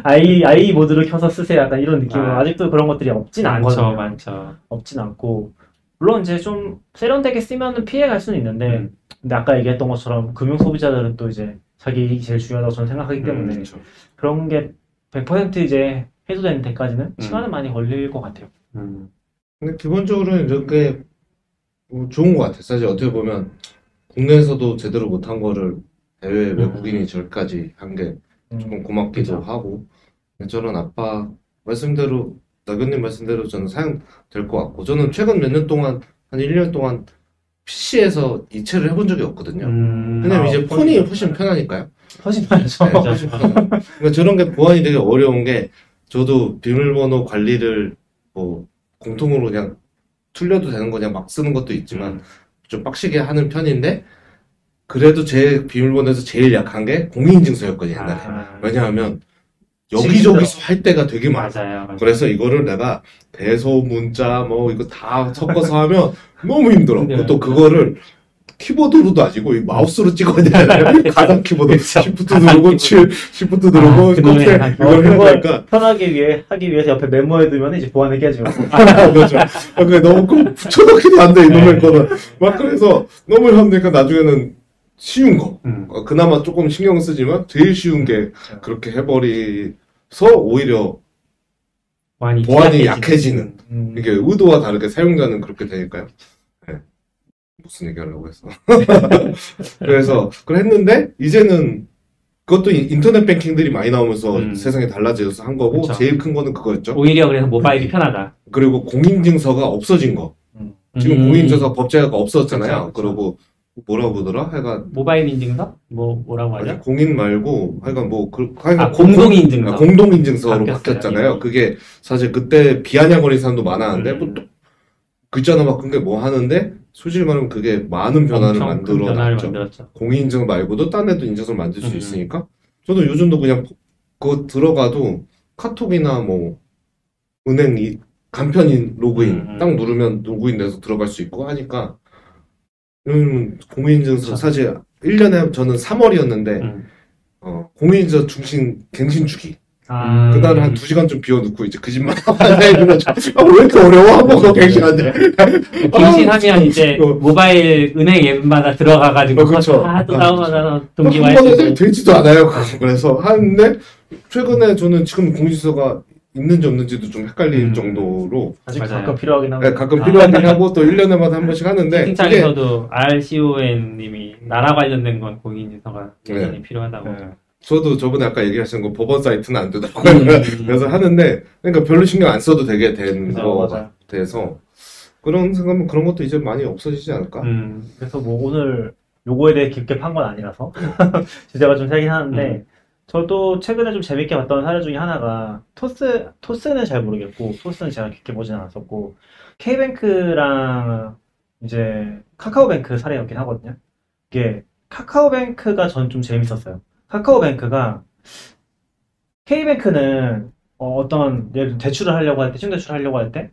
아이, 아이 모드를 켜서 쓰세요. 약간 이런 느낌으로. 아. 아직도 그런 것들이 없진 않거든요. 많죠, 많죠. 없진 않고. 물론 이제 좀 세련되게 쓰면은 피해갈 수는 있는데 음. 근데 아까 얘기했던 것처럼 금융 소비자들은 또 이제 자기 이익이 제일 중요하다고 저는 생각하기 때문에 음, 그렇죠. 그런 게 백 퍼센트 이제 해소되는 데까지는 음. 시간은 많이 걸릴 것 같아요. 음. 근데 기본적으로는 이렇게 뭐 좋은 것 같아요. 사실 어떻게 보면 국내에서도 제대로 못한 거를 해외 외국인이 음. 저까지 한 게 조금 고맙기도 음. 하고, 저는 아빠 말씀대로, 나경님 말씀대로 저는 사용될 것 같고, 저는 최근 몇 년 동안, 한 일 년 동안 피씨에서 이체를 해본 적이 없거든요. 음, 왜냐면 아, 이제 폰이 훨씬 편하니까요. 훨씬 편하죠. 네, 훨씬 편하죠. 그러니까 저런 게 보안이 되게 어려운 게, 저도 비밀번호 관리를 뭐 공통으로 그냥 틀려도 되는 거 그냥 막 쓰는 것도 있지만 음. 좀 빡시게 하는 편인데, 그래도 제 비밀번호에서 제일 약한 게 공인인증서였거든요, 옛날에. 아, 왜냐하면 여기저기서 할 때가 되게 많아요. 그래서 이거를 내가 대소, 문자, 뭐 이거 다 섞어서 하면 너무 힘들어. 네, 또 그거를 키보드로도 아니고 이 마우스로 찍어야 되잖아요. 가상 키보드. 그렇죠. 시프트 누르고 칠, 시프트 누르고 컨트롤 아, 이걸 해야 되니까. 편하게 위해 하기 위해서 옆에 메모해두면 이제 보안을 깨지. 그렇죠. 아, 그게 너무 꼭 붙여넣기도 안 돼, 이놈의 거는. 막 그래서 너무 힘드니까 나중에는 쉬운 거. 음. 그나마 조금 신경 쓰지만 제일 쉬운 게 그렇게 해버리서 오히려 보안이 약해지는. 약해지는. 음. 이게 의도와 다르게 사용자는 그렇게 되니까요. 네. 무슨 얘기하려고 했어. 그래서 그랬는데 이제는 그것도 인터넷 뱅킹들이 많이 나오면서 음. 세상이 달라져서 한 거고, 그쵸. 제일 큰 거는 그거였죠. 오히려 그래서 모바일이 편하다. 그리고 공인증서가 없어진 거. 음. 지금 음. 공인증서 법제가 없어졌잖아요. 그리고 뭐라고 보더라? 하여간. 모바일 인증서? 뭐, 뭐라고 하죠? 아니, 공인 말고, 하여간 뭐, 그, 하여간. 아, 공동인증서. 공동인증서로 바뀌었잖아요. 이미. 그게 사실 그때 비아냥거리는 사람도 많았는데, 음. 뭐, 또, 글자나 바꾼 게 뭐 하는데, 솔직히 말하면 그게 많은 변화를 만들어 놨죠. 공인인증서 말고도 딴 애도 인증서를 만들 수 음. 있으니까. 저도 요즘도 그냥, 그거 들어가도 카톡이나 뭐, 은행이, 간편인 로그인, 음. 딱 누르면 로그인 돼서 들어갈 수 있고 하니까, 요즘 공인인증서 사실 일 년에 저는 삼월이었는데 음. 어, 공인인증서 중심 갱신 주기 아, 그날 한 두 시간 좀 비워놓고 이제 그 집만 해주면 아, 왜 이렇게 어려워? 뭐 갱신 안 돼. 갱신하면 이제 어. 모바일 은행 앱마다 들어가가지고 어, 그렇죠. 다 또 다운받아서 동기화 해주고 한 번에 되지도 않아요. 그래서 하는데 최근에 저는 지금 공인인증서가 있는지 없는지도 좀 헷갈릴 음. 정도로. 아직 맞아요. 가끔 필요하긴 하고. 네, 가끔 아, 필요하긴 아, 하고, 또 일 년에마다 한 번씩 하는데. 채팅창에서도 알콘 님이 나라 관련된 건 공인인증서가 여전히 네. 필요하다고. 네. 저도 저번에 아까 얘기하신 거 법원 사이트는 안 되다고. 음, 음. 그래서 하는데, 그러니까 별로 신경 안 써도 되게 된 거 같아서. 그런 생각하면 그런 것도 이제 많이 없어지지 않을까? 음, 그래서 뭐 오늘 요거에 대해 깊게 판 건 아니라서. 주제가 좀 세긴 하는데. 음. 저도 최근에 좀 재밌게 봤던 사례 중에 하나가, 토스, 토스는 잘 모르겠고, 토스는 제가 깊게 보진 않았었고, K뱅크랑 이제 카카오뱅크 사례였긴 하거든요. 이게 카카오뱅크가 전 좀 재밌었어요. 카카오뱅크가, K뱅크는 어떤, 예를 들어 대출을 하려고 할 때, 신용대출을 하려고 할 때,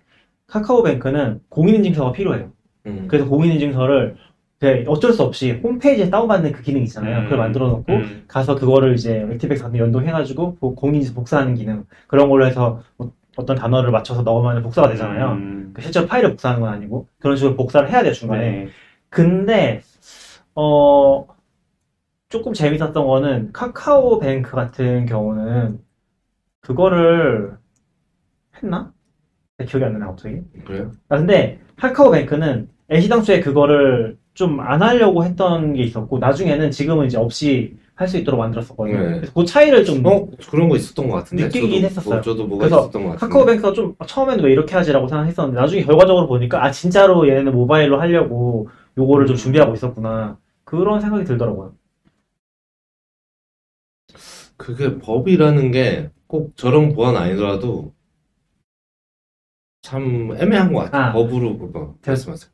카카오뱅크는 공인인증서가 필요해요. 음. 그래서 공인인증서를 네, 어쩔 수 없이 홈페이지에 다운받는 그 기능이 있잖아요. 음, 그걸 만들어 놓고 음. 가서 그거를 이제 액티브엑스 같은 데 연동해가지고 공인인증서 복사하는 기능, 그런 걸로 해서 뭐 어떤 단어를 맞춰서 넣으면 복사가 되잖아요. 음. 실제로 파일을 복사하는 건 아니고 그런 식으로 복사를 해야 돼요, 중간에. 네. 근데 어 조금 재밌었던 거는 카카오뱅크 같은 경우는 그거를 했나? 기억이 안 나나 갑자기. 그래요? 아, 근데 카카오뱅크는 애시당초에 그거를 좀 안 하려고 했던 게 있었고, 나중에는 지금은 이제 없이 할 수 있도록 만들었었거든요. 네. 그래서 그 차이를 좀 어? 그런 거 있었던 것 같은데? 느끼긴 저도, 했었어요. 뭐, 저도 뭐가 그래서 있었던 것 같은데. 카카오뱅크가 좀 처음에는 왜 이렇게 하지라고 생각했었는데 나중에 결과적으로 보니까 아 진짜로 얘네는 모바일로 하려고 요거를 좀 준비하고 있었구나, 그런 생각이 들더라고요. 그게 법이라는 게 꼭 저런 보안 아니더라도 참 애매한 것 같아요. 아, 법으로 그거 말씀하세요.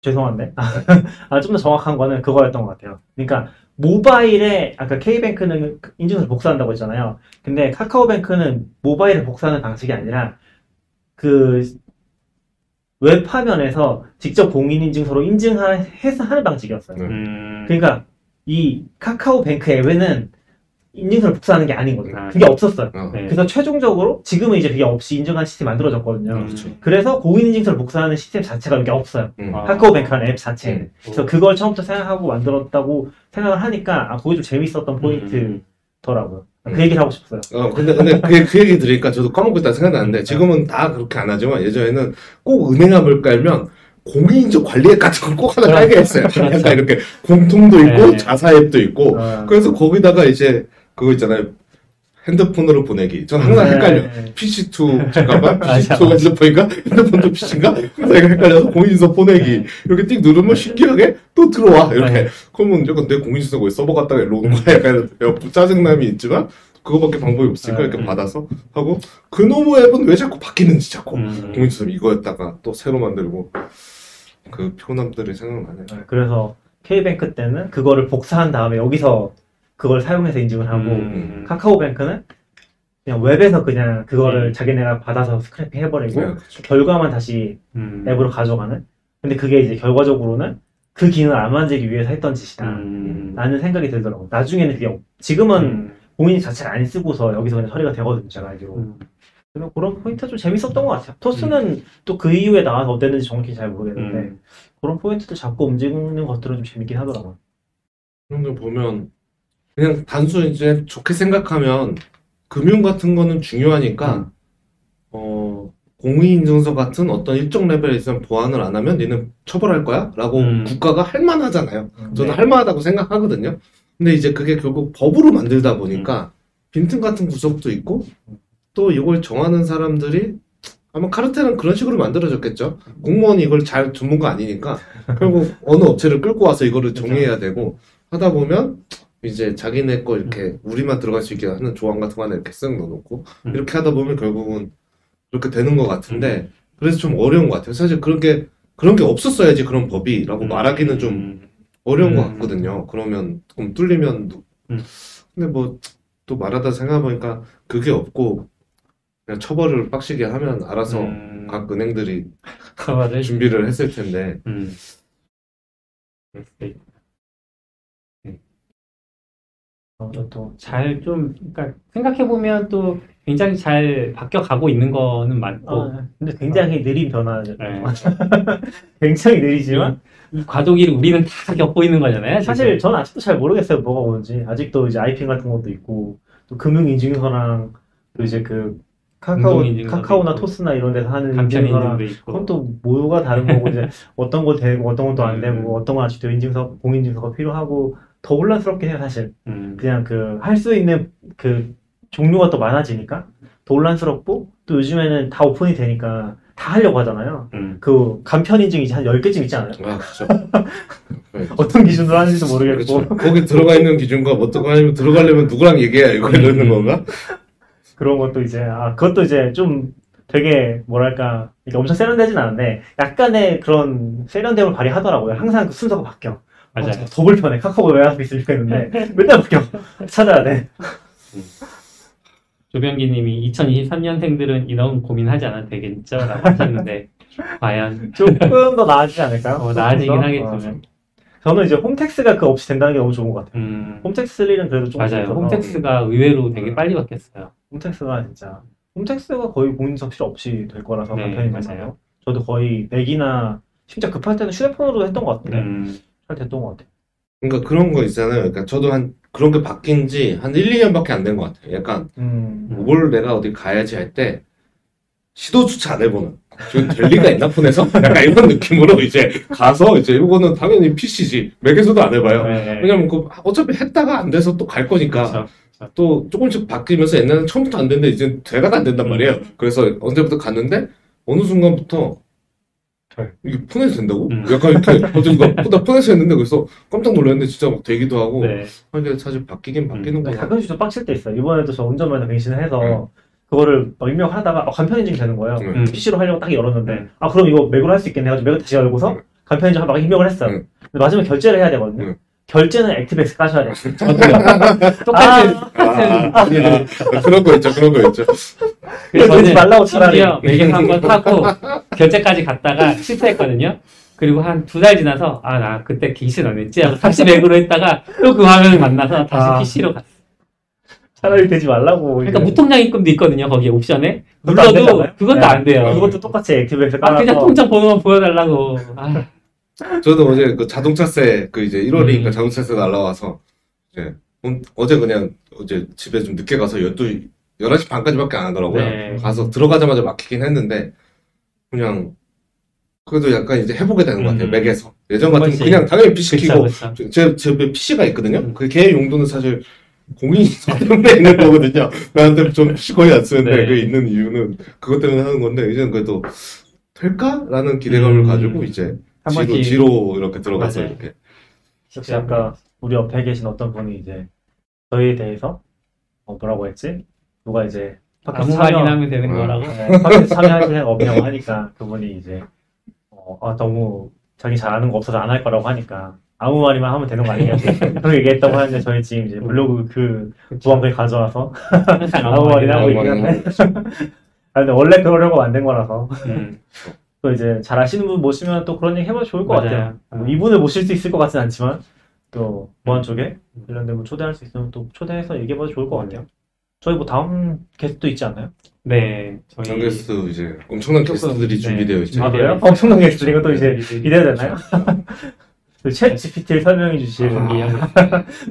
죄송한데 아, 좀 더 정확한 거는 그거였던 것 같아요. 그러니까 모바일에 아까 K뱅크는 인증서를 복사한다고 했잖아요. 근데 카카오뱅크는 모바일을 복사하는 방식이 아니라 그 웹화면에서 직접 공인인증서로 인증해서 하는 방식이었어요. 음. 그러니까 이 카카오뱅크 앱에는 인증서를 복사하는 게 아닌 거죠. 그게 없었어요. 어. 그래서 최종적으로 지금은 이제 그게 없이 인증하는 시스템이 만들어졌거든요. 그렇죠. 그래서 공인인증서를 복사하는 시스템 자체가 이게 없어요. 음. 카카오뱅크라는 앱 자체에. 음. 그래서 그걸 처음부터 생각하고 만들었다고 생각을 하니까 아, 그게 좀 재밌었던 포인트더라고요. 음. 그 얘기를 하고 싶어요. 어, 근데, 근데 그, 그 얘기 들으니까 저도 까먹고 있다 생각나는데, 지금은 다 그렇게 안 하지만, 예전에는 꼭 은행 앱을 깔면, 공인인증 관리앱 같은 걸 꼭 하나 깔게 했어요. 약간 이렇게 공통도 있고, 네. 자사 앱도 있고, 어. 그래서 거기다가 이제, 그거 있잖아요. 핸드폰으로 보내기. 전 항상 네. 헷갈려. 피씨 투, 잠깐만. 피씨 투가 핸드폰인가? 핸드폰도 피씨인가? 내가 헷갈려서 공인인증서 보내기. 이렇게 띡 누르면 신기하게 또 들어와. 이렇게. 네. 그러면 약간 내 공인인증서 거기 서버 갔다가 이러고 온 거야. 약간 짜증남이 있지만, 그거밖에 방법이 없으니까 이렇게 받아서 하고, 그놈의 앱은 왜 자꾸 바뀌는지 자꾸. 공인인증서 이거였다가 또 새로 만들고. 그 표현함들이 생각나네요. 그래서 K뱅크 때는 그거를 복사한 다음에 여기서 그걸 사용해서 인증을 하고, 음. 카카오뱅크는 그냥 웹에서 그냥 그거를 음. 자기네가 받아서 스크래핑 해버리고, 네, 그렇죠. 결과만 다시 음. 앱으로 가져가는. 근데 그게 이제 결과적으로는 그 기능을 안 만들기 위해서 했던 짓이다. 음. 라는 생각이 들더라고요. 나중에는 그게, 지금은 음. 공인 자체를 안 쓰고서 여기서 그냥 처리가 되거든요. 제가 알기로. 음. 그런 포인트가 좀 재밌었던 것 같아요. 토스는 음. 또 그 이후에 나와서 어땠는지 정확히 잘 모르겠는데, 음. 그런 포인트들 잡고 움직이는 것들은 좀 재밌긴 하더라고요. 그런 거 보면, 그냥 단순히 이제 좋게 생각하면 금융 같은 거는 중요하니까 음. 어, 공인인증서 같은 어떤 일정 레벨에 있으면 보완을 안 하면 니는 처벌할 거야? 라고 음. 국가가 할만하잖아요. 음. 저는 네. 할만하다고 생각하거든요. 근데 이제 그게 결국 법으로 만들다 보니까 음. 빈틈 같은 구석도 있고 또 이걸 정하는 사람들이 아마 카르텔은 그런 식으로 만들어졌겠죠. 공무원이 이걸 잘 전문가 아니니까 결국 어느 업체를 끌고 와서 이거를 정리해야 되고 하다 보면 이제 자기네 거 이렇게 우리만 들어갈 수 있게 하는 조항 같은 거 하나 이렇게 쓱 넣어놓고 음. 이렇게 하다 보면 결국은 그렇게 되는 것 같은데, 그래서 좀 어려운 것 같아요. 사실 그런 게 그런 게 없었어야지 그런 법이라고 음. 말하기는 좀 어려운 음. 것 같거든요. 그러면 좀 뚫리면 음. 근데 뭐 또 말하다 생각해보니까 그게 없고 그냥 처벌을 빡시게 하면 알아서 음. 각 은행들이 준비를 했을 텐데. 음. 어, 또 잘 좀, 그러니까 생각해보면 또 굉장히 잘 바뀌어가고 있는 거는 맞고, 어, 근데 굉장히 어. 느린 변화죠. 네. 굉장히 느리지만 이 과도기를 우리는 다 겪고 있는 거잖아요. 사실 저는 아직도 잘 모르겠어요. 뭐가 뭔지. 아직도 이제 아이핀 같은 것도 있고, 또 금융인증서랑 또 이제 그 카카오, 카카오나 있고. 토스나 이런 데서 하는 인증서랑 그건 또 뭐가 다른 거고, 이제 어떤 거 되고 어떤 것도 안 되고, 어떤 건 아직도 인증서, 공인인증서가 필요하고 더 혼란스럽긴 해요, 사실. 음. 그냥 그, 할 수 있는 그, 종류가 또 많아지니까, 더 혼란스럽고, 또 요즘에는 다 오픈이 되니까, 다 하려고 하잖아요. 음. 그, 간편인증이 이제 한 열 개쯤 있지 않아요? 아, 그쵸. 어떤 기준으로 하는지도 모르겠고. 그쵸. 거기 들어가 있는 기준과, 어떻게 하면 들어가려면 누구랑 얘기해야 이거 이러는 건가? 그런 것도 이제, 아, 그것도 이제 좀 되게, 뭐랄까, 이게 엄청 세련되진 않은데, 약간의 그런 세련됨을 발휘하더라고요. 항상 그 순서가 바뀌어. 맞아요. 어, 더 불편해. 카카오가 왜 하고 있을까 했는데 맨날 웃겨. 찾아야 돼. 조병기님이 이천이십삼 년생들은 이런 고민하지 않아도 되겠죠? 라고 하셨는데 과연 조금 더 나아지지 않을까요? 어, 나아지긴 하겠지만 저는 이제 홈택스가 그 없이 된다는 게 너무 좋은 것 같아요. 음... 홈택스 일은 그래도 좀 맞아요. 홈택스가 의외로 되게 빨리 바뀌었어요. 홈택스가 진짜 홈택스가 거의 공인인증서 필요 없이 될 거라서 간편히 맞아요. 저도 거의 맥이나 진짜 급할 때는 휴대폰으로도 했던 것 같은데 음... 됐던 것 같아요. 그러니까 그런 거 있잖아요. 그러니까 저도 한 그런 게 바뀐 지 한 일, 이 년밖에 안 된 것 같아요. 약간 음. 뭘 내가 어디 가야지 할 때 시도조차 안 해보는. 지금 될 리가 있나 폰에서? 약간 이런 느낌으로 이제 가서 이제 이거는 당연히 피씨지. 맥에서도 안 해봐요. 네. 왜냐면 그 어차피 했다가 안 돼서 또 갈 거니까. 그렇죠. 또 조금씩 바뀌면서 옛날에는 처음부터 안 됐는데 이제 돼가다 안 된단 말이에요. 그래서 언제부터 갔는데 어느 순간부터 이게 폰에서 된다고? 음. 약간 이렇게 어쨌든 폰에서 했는데 그래서 깜짝 놀랐는데 진짜 막 되기도 하고. 네. 근데 사실 바뀌긴 바뀌는 거야. 음. 가끔씩 좀 빡칠 때 있어요. 이번에도 저 운전면허 갱신을 해서 음. 그거를 막 입력하다가 아, 간편인증이 되는 거예요. 음. 피씨로 하려고 딱 열었는데 음. 아 그럼 이거 맥으로 할 수 있겠네 해가지고 맥을 다시 열고서 음. 간편인증 막 입력을 했어요. 음. 근데 마지막에 결제를 해야 되거든요. 음. 결제는 액티브엑스 까셔야 돼요. 똑같이. 아, 아, 아, 아, 그런 거 있죠, 그런 거 있죠. 그래서 저는 말라고 차라리. 매경 한번 타고 결제까지 갔다가 실패했거든요. 그리고 한 두 달 지나서, 아, 나 그때 갱신 안 했지? 하고 다시 맥으로 했다가 또 그 화면을 만나서 다시 아. 피씨로 갔어. 차라리 되지 말라고. 그러니까 무통장 입금도 있거든요, 거기에 옵션에. 눌러도 그것도 네. 안 돼요. 그것도 똑같이 액티브엑스 까라고. 아, 그냥 통장 번호만 보여달라고. 아. 저도 어제 그 자동차세 그 이제 일월이니까 음. 자동차세 날라와서 이제 음, 어제 그냥 어제 집에 좀 늦게 가서 열두 시, 열한 시 반까지밖에 안 하더라고요. 네. 가서 들어가자마자 막히긴 했는데 그냥 그래도 약간 이제 해보게 되는 것 같아요. 음. 맥에서. 예전 같으면 그치. 그냥 당연히 피씨 키고 제 집에 피씨가 있거든요. 음. 그 걔의 용도는 사실 공인인증서 때문에 있는 거거든요. 나한테 좀 피씨 거의 안 쓰는데 네. 그게 있는 이유는 그것 때문에 하는 건데 이제는 그래도 될까? 라는 기대감을 음. 가지고 이제 지로, 지로 이렇게 들어가서 맞아요. 이렇게. 혹시 아까 우리 옆에 계신 어떤 분이 이제 저희에 대해서 어, 뭐라고 했지? 누가 이제 아무 말이나 하면 되는 어. 거라고? 네, 참여하실 생각 없냐고 하니까 그분이 이제 어, 아, 너무 자기 잘하는 거 없어서 안 할 거라고 하니까 아무 말이만 하면 되는 거 아니냐고 그렇게 얘기했다고 하는데 저희 지금 이제 블로그 그 보안글 가져와서 아무 말이나 하고 있는데 아, 근데 원래 그러려고 만든 거라서 음. 또 이제 잘 아시는 분 모시면 또 그런 얘기 해봐도 좋을 것 맞아요. 같아요. 아. 뭐 이분을 모실 수 있을 것 같진 않지만 또 보안 쪽에 이런 데 뭐 초대할 수 있으면 또 초대해서 얘기해봐도 좋을 것 같아요. 저희 뭐 다음 게스트도 있지 않나요? 네, 저희 게스트 이제 엄청난 게스트들이 네. 준비되어 있죠. 아 그래요? 엄청난 게스트 이것도 이제 기대해야 되나요? 챗 지피티를 설명해 주실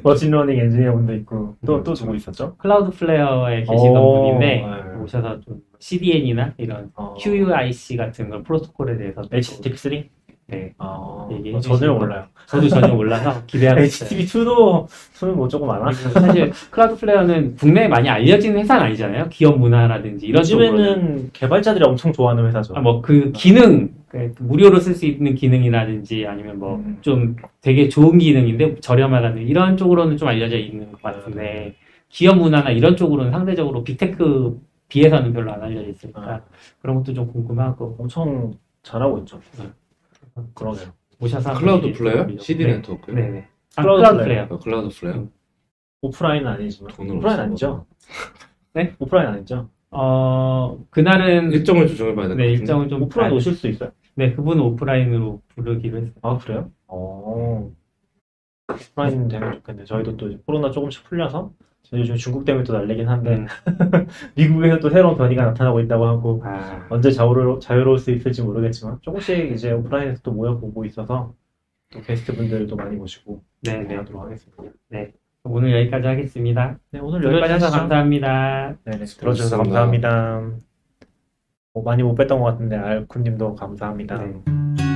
머신러닝 엔지니어 분도 있고 또 또 누구 있었죠? 클라우드플레어에 계시던 분인데 오셔서 좀 씨디엔이나 이런 어. 큐유아이씨 같은 걸 프로토콜에 대해서 에이치티티피 쓰리 네. 어, 어, 전혀 몰라요. 저도 전혀 몰라서 기대하고 있어요. 에이치티티피 투도 수는 뭐 조금 많아. 사실 클라우드플레어는 국내에 많이 알려진 회사는 아니잖아요. 기업 문화라든지 이런 요즘에는 쪽으로는. 개발자들이 엄청 좋아하는 회사죠. 아, 뭐 그 기능, 무료로 쓸 수 있는 기능이라든지 아니면 뭐 좀 음. 되게 좋은 기능인데 저렴하다는 이런 쪽으로는 좀 알려져 있는 것 같은데 기업 문화나 이런 쪽으로는 상대적으로 빅테크 비해서는 별로 안 알려져 있으니까 아. 그런 것도 좀 궁금하고 엄청 잘하고 있죠. 네. 그러네요. 모샤사 클라우드 플레이어? 씨디 네. 네트워크? 네네. 아, 클라우드 플레이어. 클라우드 플레이어. 오프라인은 아니지만. 오프라인 아니죠? 네? 오프라인 아니죠? 어, 그날은. 일정을 조정해봐야 되는데. 네, 일정을 좀. 오프라인 오실 수 있어요? 네, 그분은 오프라인으로 부르기로 했어요. 아, 그래요? 어. 오프라인 되면 좋겠네. 저희도 또 코로나 조금씩 풀려서. 요즘 중국 때문에 또 난리긴 한데 음. 미국에서 또 새로운 변이가 나타나고 있다고 하고 아. 언제 자유로, 자유로울 수 있을지 모르겠지만 조금씩 이제 오프라인에서 또 모여보고 있어서 또 게스트 분들도 많이 모시고 네 하도록 하겠습니다. 네 오늘 여기까지 하겠습니다. 네 오늘 여기까지 하셔서 감사합니다. 네네 들어주셔서 감사합니다. 뭐 많이 못 뵀던 것 같은데 알쿤님도 감사합니다. 네.